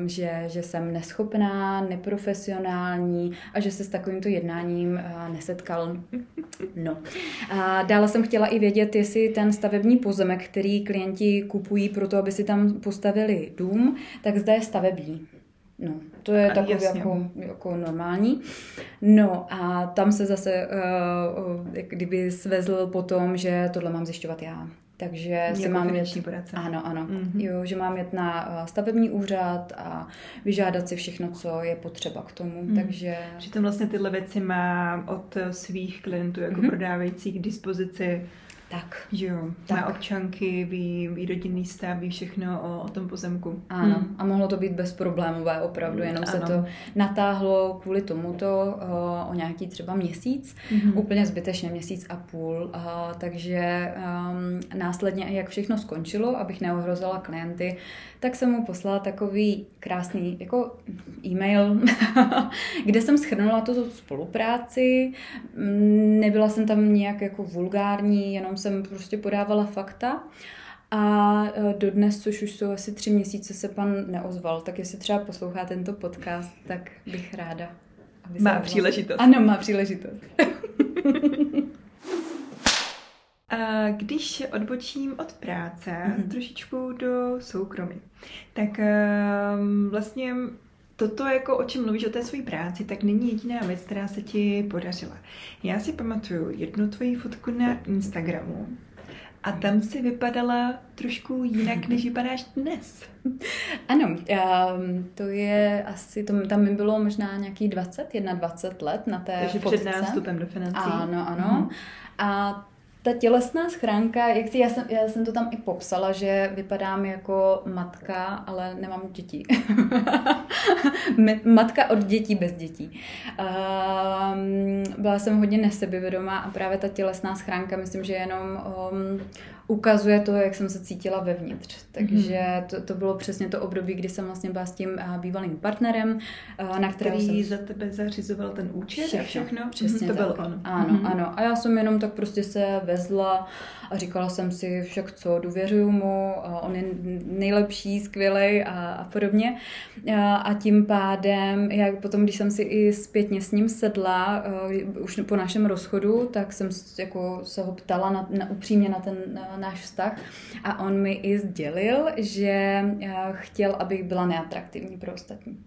že jsem neschopná, neprofesionální a že se s takovýmto jednáním nesetkal. No. A dále jsem chtěla i vědět, jestli ten stavební pozemek, který klienti kupují pro to, aby si tam postavili dům, tak zda je stavební. No, to je takový jako normální. No a tam se zase kdyby svezl potom, že tohle mám zjišťovat já. Takže se mám jít, ano, jo, že mám jít na stavební úřad a vyžádat si všechno, co je potřeba k tomu. Takže přitom vlastně tyhle věci má od svých klientů jako prodávajících k dispozici. Tak. Jo, má občanky, ví rodinný stav, ví všechno o tom pozemku. Ano, a mohlo to být bezproblémové opravdu, jenom se to natáhlo kvůli tomuto o nějaký třeba měsíc, úplně zbytečně měsíc a půl, takže následně, jak všechno skončilo, abych neohrozila klienty, tak jsem mu poslala takový krásný jako e-mail, kde jsem shrnula tu spolupráci, nebyla jsem tam nějak jako vulgární, jenom jsem prostě podávala fakta a dodnes, což už jsou asi 3 měsíce, se pan neozval, tak jestli třeba poslouchá tento podcast, tak bych ráda. Má příležitost. Ano, má příležitost. Když odbočím od práce trošičku do soukromí, tak vlastně toto, jako o čem mluvíš, o té své práci, tak není jediná věc, která se ti podařila. Já si pamatuju jednu tvoji fotku na Instagramu a tam si vypadala trošku jinak, než vypadáš dnes. Ano, to je asi, tam mi bylo možná nějaký 21 let na té takže fotce. Takže před nástupem do financí. Ano. A ta tělesná schránka, já jsem to tam i popsala, že vypadám jako matka, ale nemám děti. Matka od dětí bez dětí. Byla jsem hodně nesebevědomá a právě ta tělesná schránka, myslím, že jenom ukazuje to, jak jsem se cítila vevnitř. Takže to bylo přesně to období, kdy jsem vlastně byla s tím bývalým partnerem, na kterého jsem... Který za tebe zařizoval ten účet všechno, a všechno? Přesně to tak. Byl on. Ano, ano. A já jsem jenom tak prostě se vezla a říkala jsem si však co, důvěřuju mu, on je nejlepší, skvělej a podobně. A tím pádem, já potom, když jsem si i zpětně s ním sedla, už po našem rozchodu, tak jsem jako se ho ptala upřímně na ten náš vztah a on mi i sdělil, že chtěl, abych byla neatraktivní pro ostatní.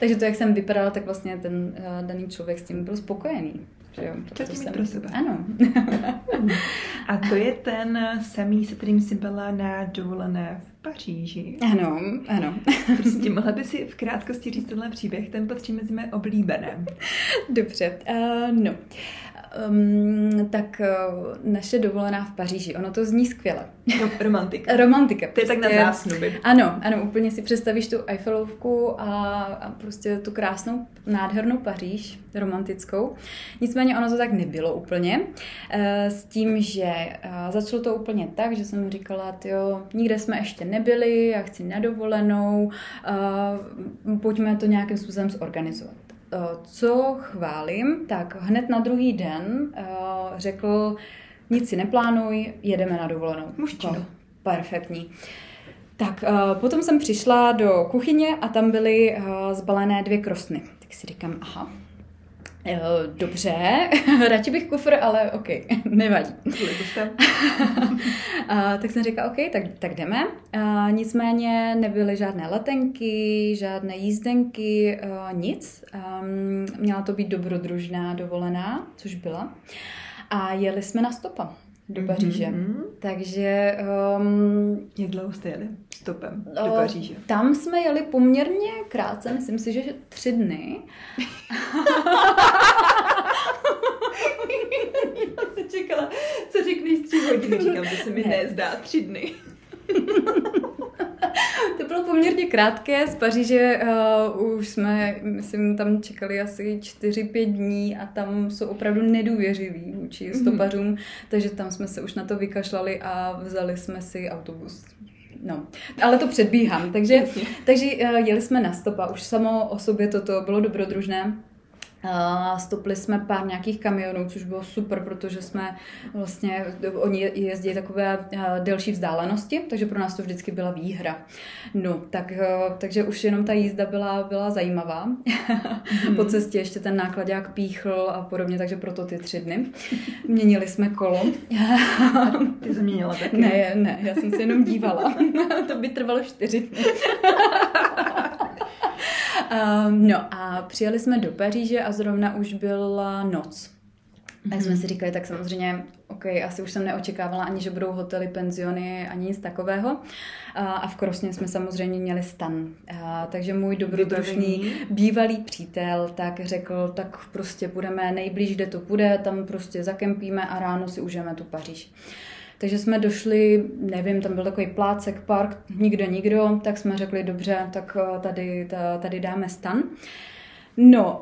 Takže to, jak jsem vypadala, tak vlastně ten daný člověk s tím byl spokojený. Chtěl tě mít pro sebe. Ano. A to je ten samý, se kterým jsi byla na dovolené v Paříži. Ano, ano. Prostě mohla by si v krátkosti říct tenhle příběh, ten patří mezi mé oblíbené. Dobře, no. Tak naše dovolená v Paříži, ono to zní skvěle. Romantika. Romantika. To je prostě, tak na zásnuby. Ano, ano, úplně si představíš tu Eiffelovku a prostě tu krásnou, nádhernou Paříž, romantickou. Nicméně ono to tak nebylo úplně. S tím, že začalo to úplně tak, že jsem říkala, jo, nikde jsme ještě nebyli, já chci na dovolenou, pojďme to nějakým způsobem zorganizovat. Co chválím, tak hned na druhý den řekl, nic si neplánuj, jedeme na dovolenou. Mužčino. Perfektní. Tak potom jsem přišla do kuchyně a tam byly zbalené 2 krosny. Tak si říkám, aha, dobře, radši bych kufr, ale ok, nevadí. Tak jsem říkala, ok, tak jdeme. Nicméně nebyly žádné letenky, žádné jízdenky, nic. Měla to být dobrodružná dovolená, což byla. A jeli jsme na stopa do Paříže. Takže... Jak dlouho jste jeli stopem do Paříže? Tam jsme jeli poměrně krátce, myslím si, že 3 dny. Já jsem čekala, co řekneš 3 hodiny, říkám, že se mi nezdá 3 dny. To bylo poměrně krátké, z Paříže už jsme, myslím, tam čekali asi 4-5 dní a tam jsou opravdu nedůvěřiví vůči stopařům, takže tam jsme se už na to vykašlali a vzali jsme si autobus. No, ale to předbíhám, takže jeli jsme na stopa, už samo o sobě toto bylo dobrodružné. Stopili jsme pár nějakých kamionů, což bylo super, protože jsme vlastně, oni jezdí takové delší vzdálenosti, takže pro nás to vždycky byla výhra. No, takže už jenom ta jízda byla zajímavá. Po cestě ještě ten nákladák píchl a podobně, takže proto ty 3 dny. Měnili jsme kolo. Ty jsi měnila taky? Ne, já jsem se jenom dívala. To by trvalo 4 dny. No a přijeli jsme do Paříže a zrovna už byla noc. Tak jsme si říkali, tak samozřejmě, ok, asi už jsem neočekávala ani, že budou hotely, penziony, ani nic takového. A v Krosně jsme samozřejmě měli stan. Takže můj dobrodružný bývalý přítel tak řekl, tak prostě budeme nejblíž, kde to půjde, tam prostě zakempíme a ráno si užijeme tu Paříž. Takže jsme došli, nevím, tam byl takový plácek, park, nikdo, tak jsme řekli, dobře, tak tady dáme stan. No,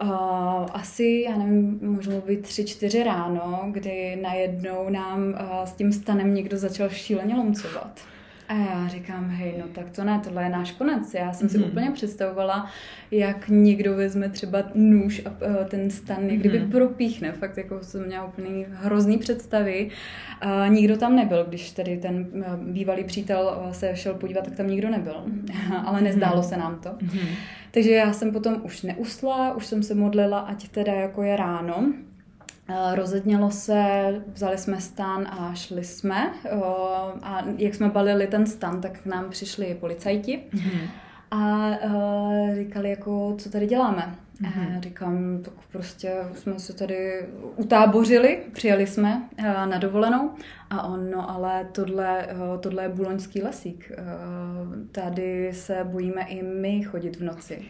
asi, já nevím, možná být 3-4 ráno, kdy najednou nám s tím stanem někdo začal šíleně lomcovat. A já říkám, hej, no tak to ne, tohle je náš konec. Já jsem si úplně představovala, jak někdo vezme třeba nůž a ten stan někdyby propíchne. Fakt jako jsem měla úplně hrozný představy. Nikdo tam nebyl, když tady ten bývalý přítel se šel podívat, tak tam nikdo nebyl. Ale nezdálo se nám to. Takže já jsem potom už neusla, už jsem se modlila, ať teda jako je ráno. Rozednělo se, vzali jsme stan a šli jsme a jak jsme balili ten stan, tak k nám přišli policajti a říkali jako, co tady děláme. A říkám, tak prostě jsme se tady utábořili, přijeli jsme na dovolenou a on, no ale tohle je Buloňský lesík, tady se bojíme i my chodit v noci.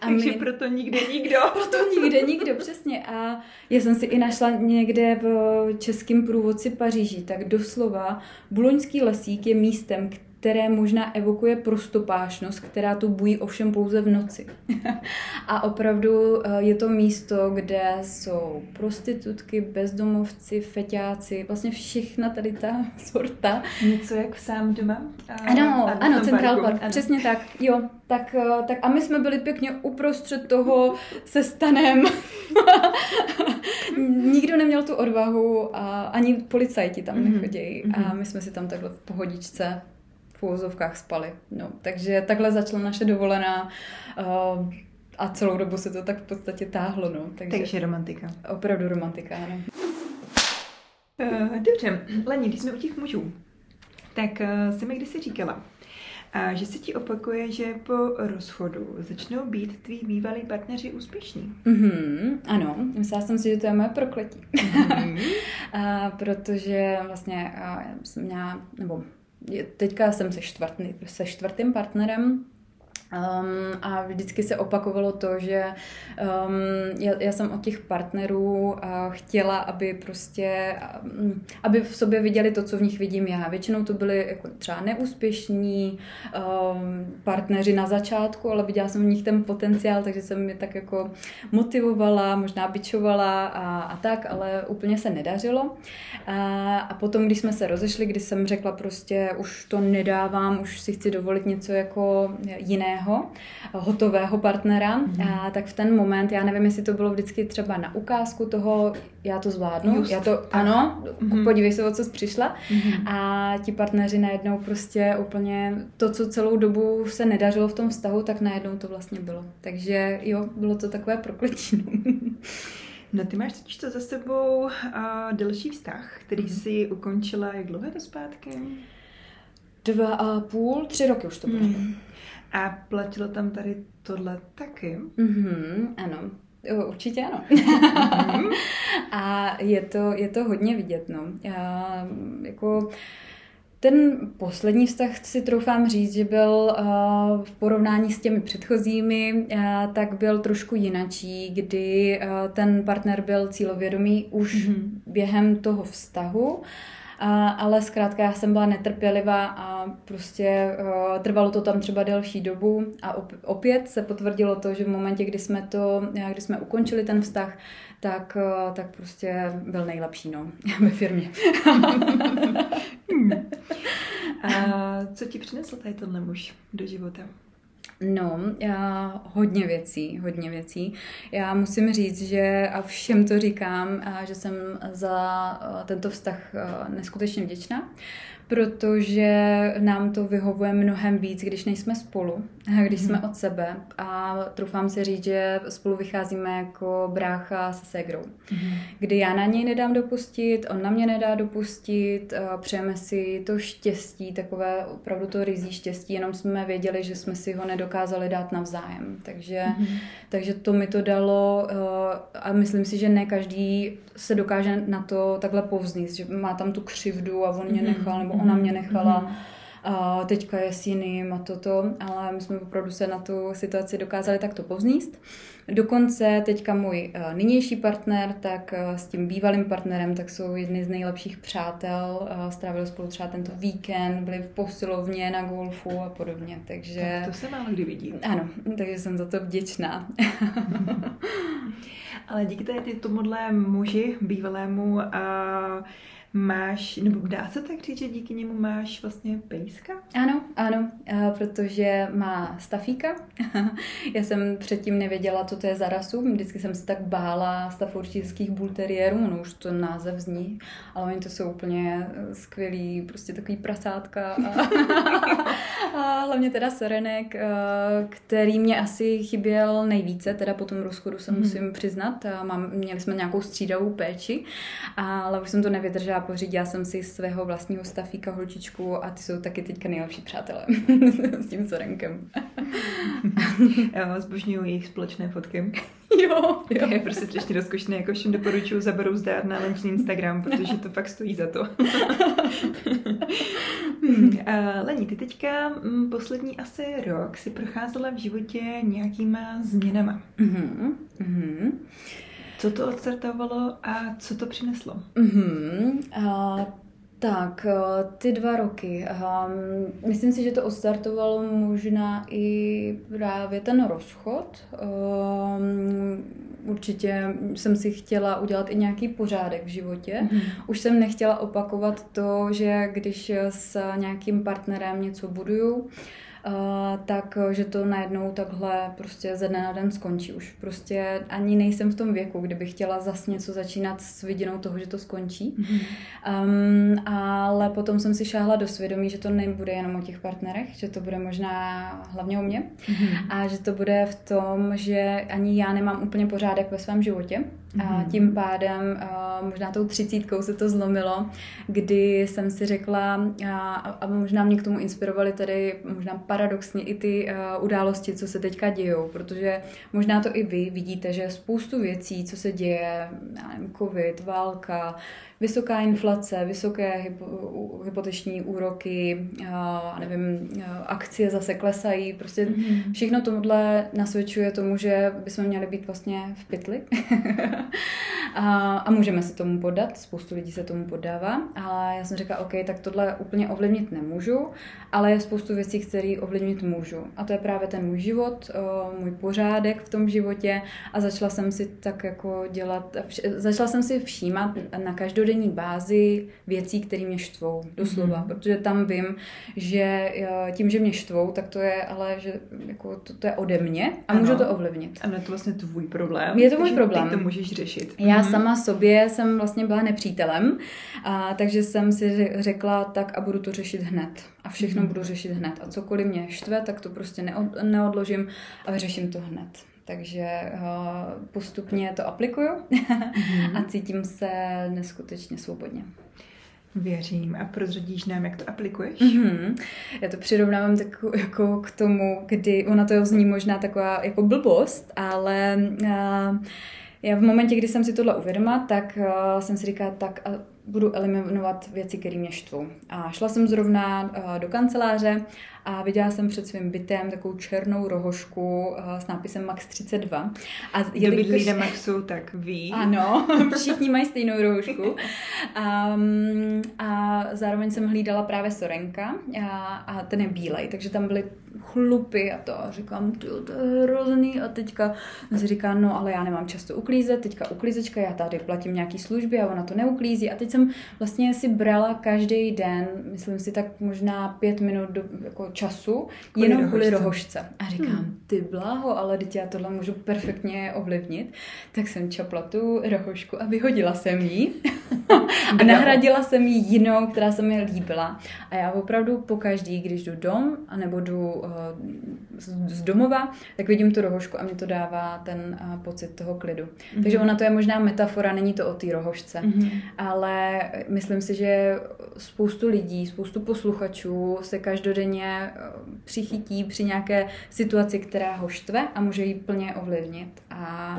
Takže proto nikde nikdo. Proto nikde nikdo, přesně. A já jsem si i našla někde v českém průvodci Paříži, tak doslova Buloňský lesík je místem, které možná evokuje prostopášnost, která tu bují ovšem pouze v noci. A opravdu je to místo, kde jsou prostitutky, bezdomovci, feťáci, vlastně všechna tady ta sorta. Něco jak sám doma? Ano, Central Park, ano. Přesně tak, jo. Tak a my jsme byli pěkně uprostřed toho se stanem. Nikdo neměl tu odvahu a ani policajti tam nechodějí. A my jsme si tam takhle v pohodičce v pouzovkách spali. No, takže takhle začala naše dovolená a celou dobu se to tak v podstatě táhlo. No. Takže romantika. Opravdu romantika, ano. Dobře, Leni, když jsme u těch mužů, tak jsi mi kdysi říkala, a že se ti opakuje, že po rozchodu začnou být tví bývalí partneři úspěšní. Ano, myslela jsem si, že to je moje prokletí. Protože vlastně jsem měla, nebo teďka jsem se čtvrtým partnerem, a vždycky se opakovalo to, že já jsem od těch partnerů chtěla, aby prostě, aby v sobě viděli to, co v nich vidím já. Většinou to byli jako třeba neúspěšní partneři na začátku, ale viděla jsem v nich ten potenciál, takže jsem je tak jako motivovala, možná bičovala a tak, ale úplně se nedařilo. A potom, když jsme se rozešli, když jsem řekla prostě, už to nedávám, už si chci dovolit něco jako jiného, hotového partnera, a tak v ten moment, já nevím, jestli to bylo vždycky třeba na ukázku toho, já to zvládnu, ano, podívej se, o co jsi přišla, a ti partneři najednou prostě úplně to, co celou dobu se nedařilo v tom vztahu, tak najednou to vlastně bylo. Takže jo, bylo to takové prokletí. No ty máš totiž to za sebou delší vztah, který si ukončila jak dlouho do zpátky? 2,5, 3 roky už to bylo. A platilo tam tady tohle taky? Ano, určitě ano. A je to hodně vidět, no. Já, jako ten poslední vztah, si troufám říct, že byl v porovnání s těmi předchozími, tak byl trošku jinačí, kdy ten partner byl cílovědomý už během toho vztahu. Ale zkrátka já jsem byla netrpělivá a prostě trvalo to tam třeba delší dobu a opět se potvrdilo to, že v momentě, kdy jsme ukončili ten vztah, tak prostě byl nejlepší, no, ve firmě. A co ti přinesl tady tenhle muž do života? No, hodně věcí. Já musím říct, že a všem to říkám, že jsem za tento vztah neskutečně vděčná, protože nám to vyhovuje mnohem víc, když nejsme spolu, když jsme od sebe, a troufám si říct, že spolu vycházíme jako brácha se ségrou, kdy já na něj nedám dopustit, on na mě nedá dopustit, přejeme si to štěstí, takové opravdu to rizí štěstí, jenom jsme věděli, že jsme si ho nedokázali dát navzájem, takže to mi to dalo, a myslím si, že ne každý se dokáže na to takhle povznést, že má tam tu křivdu a on mě nechal, nebo ona mě nechala, a teďka je s jiným a toto, ale my jsme opravdu se na tu situaci dokázali takto povznést. Dokonce teďka můj nynější partner, tak s tím bývalým partnerem, tak jsou jedni z nejlepších přátel, strávili spolu třeba tento víkend, byli v posilovně, na golfu a podobně, takže... Tak to se málo kdy vidí. Ano, takže jsem za to vděčná. Ale díky tady tomuhle muži, bývalému, máš, nebo dá se tak říct, že díky němu máš vlastně pejska? Ano, protože má stafíka. Já jsem předtím nevěděla, co to je za rasu. Vždycky jsem se tak bála staffordshireských bullteriérů, no už to název zní, ale oni to jsou úplně skvělí, prostě takový prasátka. A hlavně teda serenek, který mě asi chyběl nejvíce, teda po tom rozchodu se musím přiznat. Měli jsme nějakou střídavou péči, ale už jsem to nevydržela, pořídila jsem si svého vlastního stafíka holčičku a ty jsou taky teďka nejlepší přátelé s tím serenkem. Já zbožňuju jejich společné fotky. Jo. To je prostě strašně rozkošné, jako všem doporučuju, zaberou zdát na lunch Instagram, protože to fakt stojí za to. Leni, ty teďka poslední asi rok si procházela v životě nějakýma změnama. Co to odstartovalo a co to přineslo? Tak, ty 2 roky. Myslím si, že to odstartovalo možná i právě ten rozchod. Určitě jsem si chtěla udělat i nějaký pořádek v životě. Už jsem nechtěla opakovat to, že když s nějakým partnerem něco buduju, takže to najednou takhle prostě ze dne na den skončí. Už prostě ani nejsem v tom věku, kdybych chtěla zase něco začínat s vidinou toho, že to skončí. Ale potom jsem si šáhla do svědomí, že to nebude jenom o těch partnerech, že to bude možná hlavně o mně a že to bude v tom, že ani já nemám úplně pořádek ve svém životě. A tím pádem možná tou 30 se to zlomilo, kdy jsem si řekla, a možná mě k tomu inspirovaly tady možná paradoxně i ty události, co se teďka dějou, protože možná to i vy vidíte, že spoustu věcí, co se děje, covid, válka, vysoká inflace, vysoké hypoteční úroky, akcie zase klesají, prostě všechno tohle nasvědčuje tomu, že bychom měli být vlastně v pytli. A můžeme se tomu poddat, spoustu lidí se tomu poddává, ale já jsem řekla, OK, tak tohle úplně ovlivnit nemůžu, ale je spoustu věcí, které ovlivnit můžu. A to je právě ten můj život, můj pořádek v tom životě a začala jsem si tak jako začala jsem si všímat na každodenní bázi věcí, které mě štvou, doslova, protože tam vím, že tím, že mě štvou, tak to je, ale že jako to je ode mě a můžu to ovlivnit. Ano, je to vlastně tvůj problém. Je to můj problém. Ty to můžeš řešit. Já sama sobě jsem vlastně byla nepřítelem, takže jsem si řekla tak a budu to řešit hned. A všechno budu řešit hned. A cokoliv mě štve, tak to prostě neodložím a vyřeším to hned. Takže postupně to aplikuju a cítím se neskutečně svobodně. Věřím. A prozradíš nám, jak to aplikuješ? Já to přirovnávám tak jako k tomu, kdy ona to zní možná taková jako blbost, ale... Já v momentě, kdy jsem si tohle uvědomila, tak jsem si říkala, tak a budu eliminovat věci, které mě štvou. A šla jsem zrovna do kanceláře a viděla jsem před svým bytem takovou černou rohošku s nápisem Max 32. A kdo bydlí na Maxu, tak ví. Ano, všichni mají stejnou rohošku. A zároveň jsem hlídala právě Sorenka a ten je bílej, takže tam byly chlupy a to. A říkám, to je hrozný. A teďka si říká, no ale já nemám často uklízet, teďka uklízečka, já tady platím nějaký služby a ona to neuklízí. A teď jsem vlastně si brala každý den, myslím si tak možná 5 minut jako času, jenom kvůli rohožce. A říkám, ty bláho, ale teď já tohle můžu perfektně ovlivnit. Tak jsem čapla tu rohožku a vyhodila jsem ji. A nahradila jsem ji jinou, která se mi líbila. A já opravdu pokaždý, když jdu dom, anebo jdu z domova, tak vidím tu rohožku a mě to dává ten pocit toho klidu. Takže ona to je možná metafora, není to o té rohožce. Ale myslím si, že spoustu lidí, spoustu posluchačů se každodenně přichytí při nějaké situaci, která ho štve a může ji plně ovlivnit. A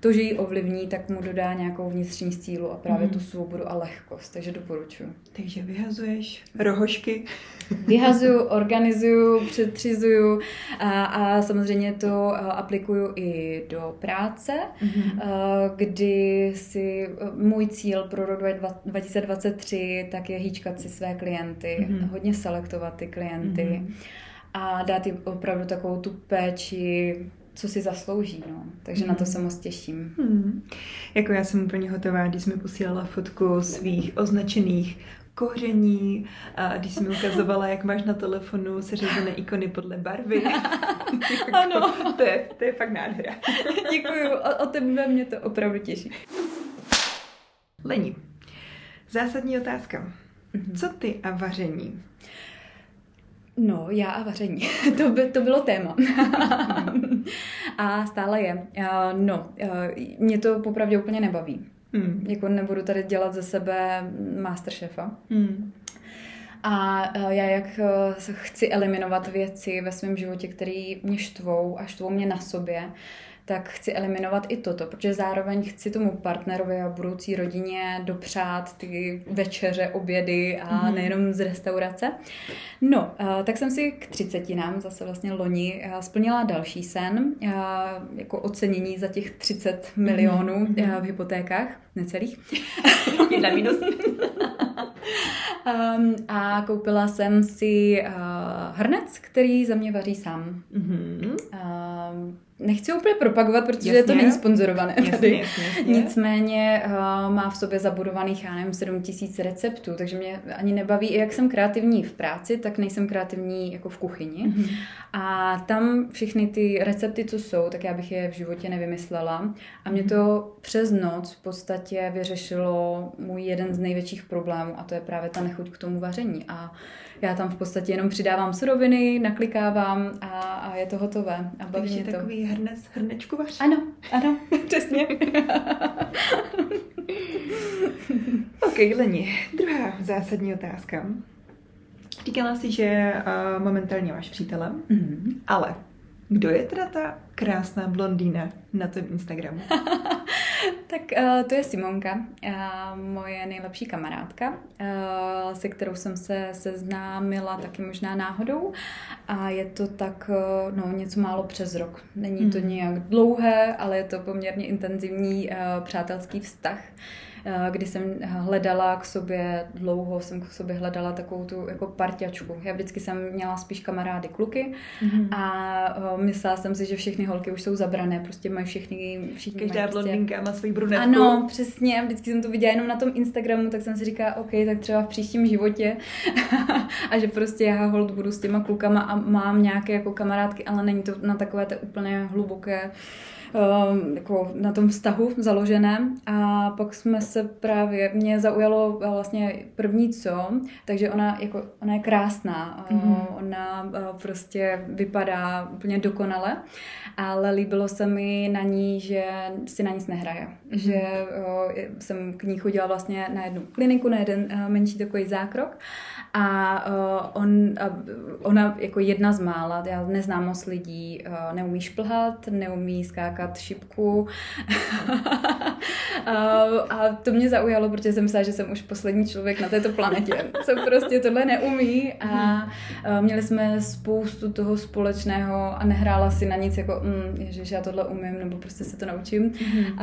to, že ji ovlivní, tak mu dodá nějakou vnitřní sílu a právě tu svobodu a lehkost. Takže doporučuji. Takže vyhazuješ rohožky? Vyhazuju, organizuju, přetřizuju a samozřejmě to aplikuju i do práce, kdy si můj cíl pro rok 2023 tak je hýčkat si své klienty, hodně selektovat ty klienty a dát jim opravdu takovou tu péči, co si zaslouží, no. Takže na to se moc těším. Jako já jsem úplně hotová, když jsi mi posílala fotku svých označených koření a když jsi mi ukazovala, jak máš na telefonu seřazené ikony podle barvy. Ano. To je fakt nádhera. Děkuju, o tebe mě to opravdu těší. Lení, zásadní otázka. Co ty a vaření? No, já a vaření. To bylo téma. A stále je. Mě to popravdě úplně nebaví. Jako nebudu tady dělat ze sebe masterchefa. A já jak chci eliminovat věci ve svém životě, které mě štvou a štvou mě na sobě, tak chci eliminovat i toto, protože zároveň chci tomu partnerovi a budoucí rodině dopřát ty večeře, obědy a nejenom z restaurace. Tak jsem si k 30 zase vlastně loni splnila další sen, jako ocenění za těch 30 milionů v hypotékách, necelých. Na minus. A koupila jsem si hrnec, který za mě vaří sám. Mm-hmm. Nechci úplně propagovat, protože jasně, to není sponzorované tady. Jasně. Nicméně má v sobě zabudovaných, já nevím, 7000 receptů, takže mě ani nebaví. I jak jsem kreativní v práci, tak nejsem kreativní jako v kuchyni. Mm-hmm. A tam všechny ty recepty, co jsou, tak já bych je v životě nevymyslela. A mě to přes noc v podstatě vyřešilo můj jeden z největších problémů, a to je právě ta nechuť k tomu vaření. A já tam v podstatě jenom přidávám suroviny, naklikávám a je to hotové. A baví mě to. Takový hrnečku vař? Ano, přesně. Ok, Leni, druhá zásadní otázka. Říkala jsi, že momentálně máš přítele, ale kdo je teda ta krásná blondýna na tom Instagramu? Tak to je Simonka, moje nejlepší kamarádka, se kterou jsem se seznámila taky možná náhodou. A je to tak něco málo přes rok. Není to nějak dlouhé, ale je to poměrně intenzivní přátelský vztah, kdy jsem hledala k sobě, dlouho jsem k sobě hledala takovou tu jako parťačku. Já vždycky jsem měla spíš kamarády kluky a myslela jsem si, že všechny holky už jsou zabrané, prostě mají všichni každá blondinka má svůj brunetku. Ano, přesně, vždycky jsem to viděla jenom na tom Instagramu, tak jsem si říkala, ok, tak třeba v příštím životě a že prostě já hold budu s těma klukama a mám nějaké jako kamarádky, ale není to na takové té úplně hluboké jako na tom vztahu založeném. A pak mě zaujalo vlastně první co, takže ona je krásná, ona prostě vypadá úplně dokonale, ale líbilo se mi na ní, že si na nic nehraje, že jsem k ní chodila vlastně na jednu kliniku, na jeden menší takový zákrok a ona jako jedna z mála, já neznám moc lidí, neumí šplhat, neumí skákat šipku a to mě zaujalo, protože jsem myslela, že jsem už poslední člověk na této planetě, co prostě tohle neumí a měli jsme spoustu toho společného a nehrála si na nic jako ježiš, já tohle umím, nebo prostě se to naučím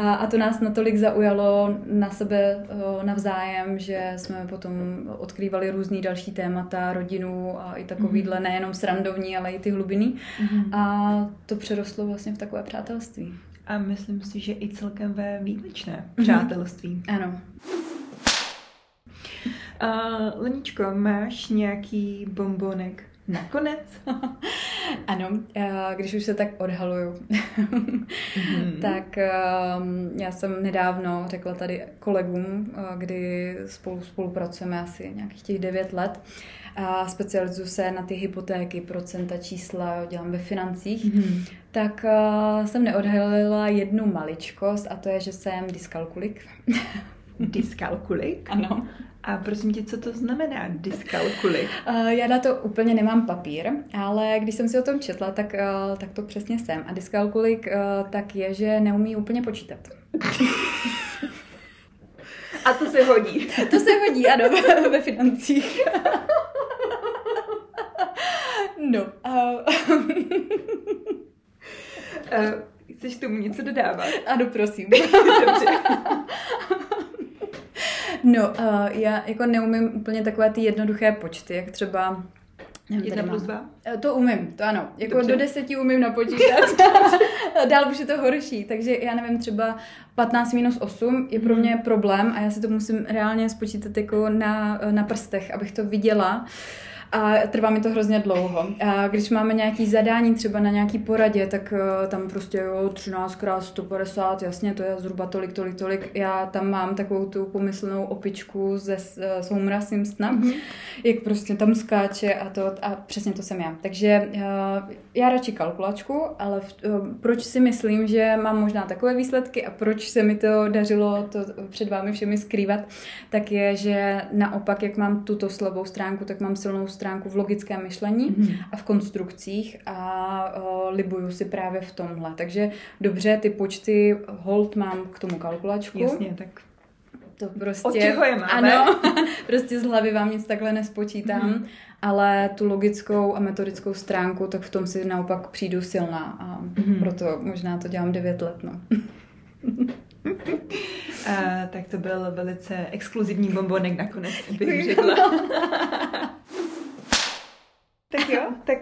a to nás natolik zaujalo na sebe navzájem, že jsme potom odkrývali různý další témata, rodinu a i takovýhle, nejenom srandovní, ale i ty hlubiny a to přerostlo vlastně v takové přátelství. A myslím si, že i celkem ve výjimečné přátelství. Ano. Leničko, máš nějaký bombonek nakonec? Ano, když už se tak odhaluju, tak já jsem nedávno řekla tady kolegům, kdy spolupracujeme asi nějakých těch 9 let, a specializuju se na ty hypotéky, procenta, čísla, dělám ve financích, tak jsem neodhalila jednu maličkost a to je, že jsem dyskalkulik. Dyskalkulik? Ano. A prosím tě, co to znamená dyskalkulik? Já na to úplně nemám papír, ale když jsem si o tom četla, tak to přesně jsem. A dyskalkulik tak je, že neumí úplně počítat. A to se hodí. To se hodí, ano, ve financích. No. Chceš tomu něco dodávat? Ano, prosím. Dobře. No, já jako neumím úplně takové ty jednoduché počty, jak třeba... 1 + 2? To umím, to ano. Jako dobře. Do 10 umím napočítat. Dál už je to horší. Takže já nevím, třeba 15 - 8 je pro mě problém a já si to musím reálně spočítat jako na prstech, abych to viděla. A trvá mi to hrozně dlouho. A když máme nějaké zadání třeba na nějaký poradě, tak tam prostě 13 × 150, jasně, to je zhruba tolik. Já tam mám takovou tu pomyslnou opičku ze Soumra Simpsona, jak prostě tam skáče a přesně to jsem já. Takže já radši kalkulačku, ale proč si myslím, že mám možná takové výsledky a proč se mi to dařilo to před vámi všemi skrývat, tak je, že naopak, jak mám tuto slabou stránku, tak mám silnou stránku v logickém myšlení a v konstrukcích a libuju si právě v tomhle. Takže dobře, ty počty hold mám k tomu kalkulačku. Jasně, tak to prostě, od čeho je máme? Ano, prostě z hlavy vám nic takhle nespočítám, ale tu logickou a metodickou stránku, tak v tom si naopak přijdu silná a proto možná to dělám 9 let. No. Tak to byl velice exkluzivní bombonek nakonec, bych řekla. Tak jo, tak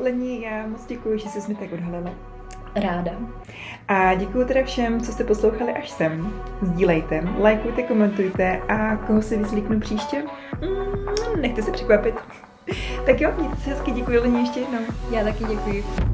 Lení, já moc děkuji, že jsi mi tak odhalila. Ráda. A děkuji teda všem, co jste poslouchali až sem. Sdílejte, lajkujte, komentujte a koho si vyslíknu příště? Nechte se překvapit. Tak jo, mějte se hezky, děkuji Lení ještě jednou. Já taky děkuji.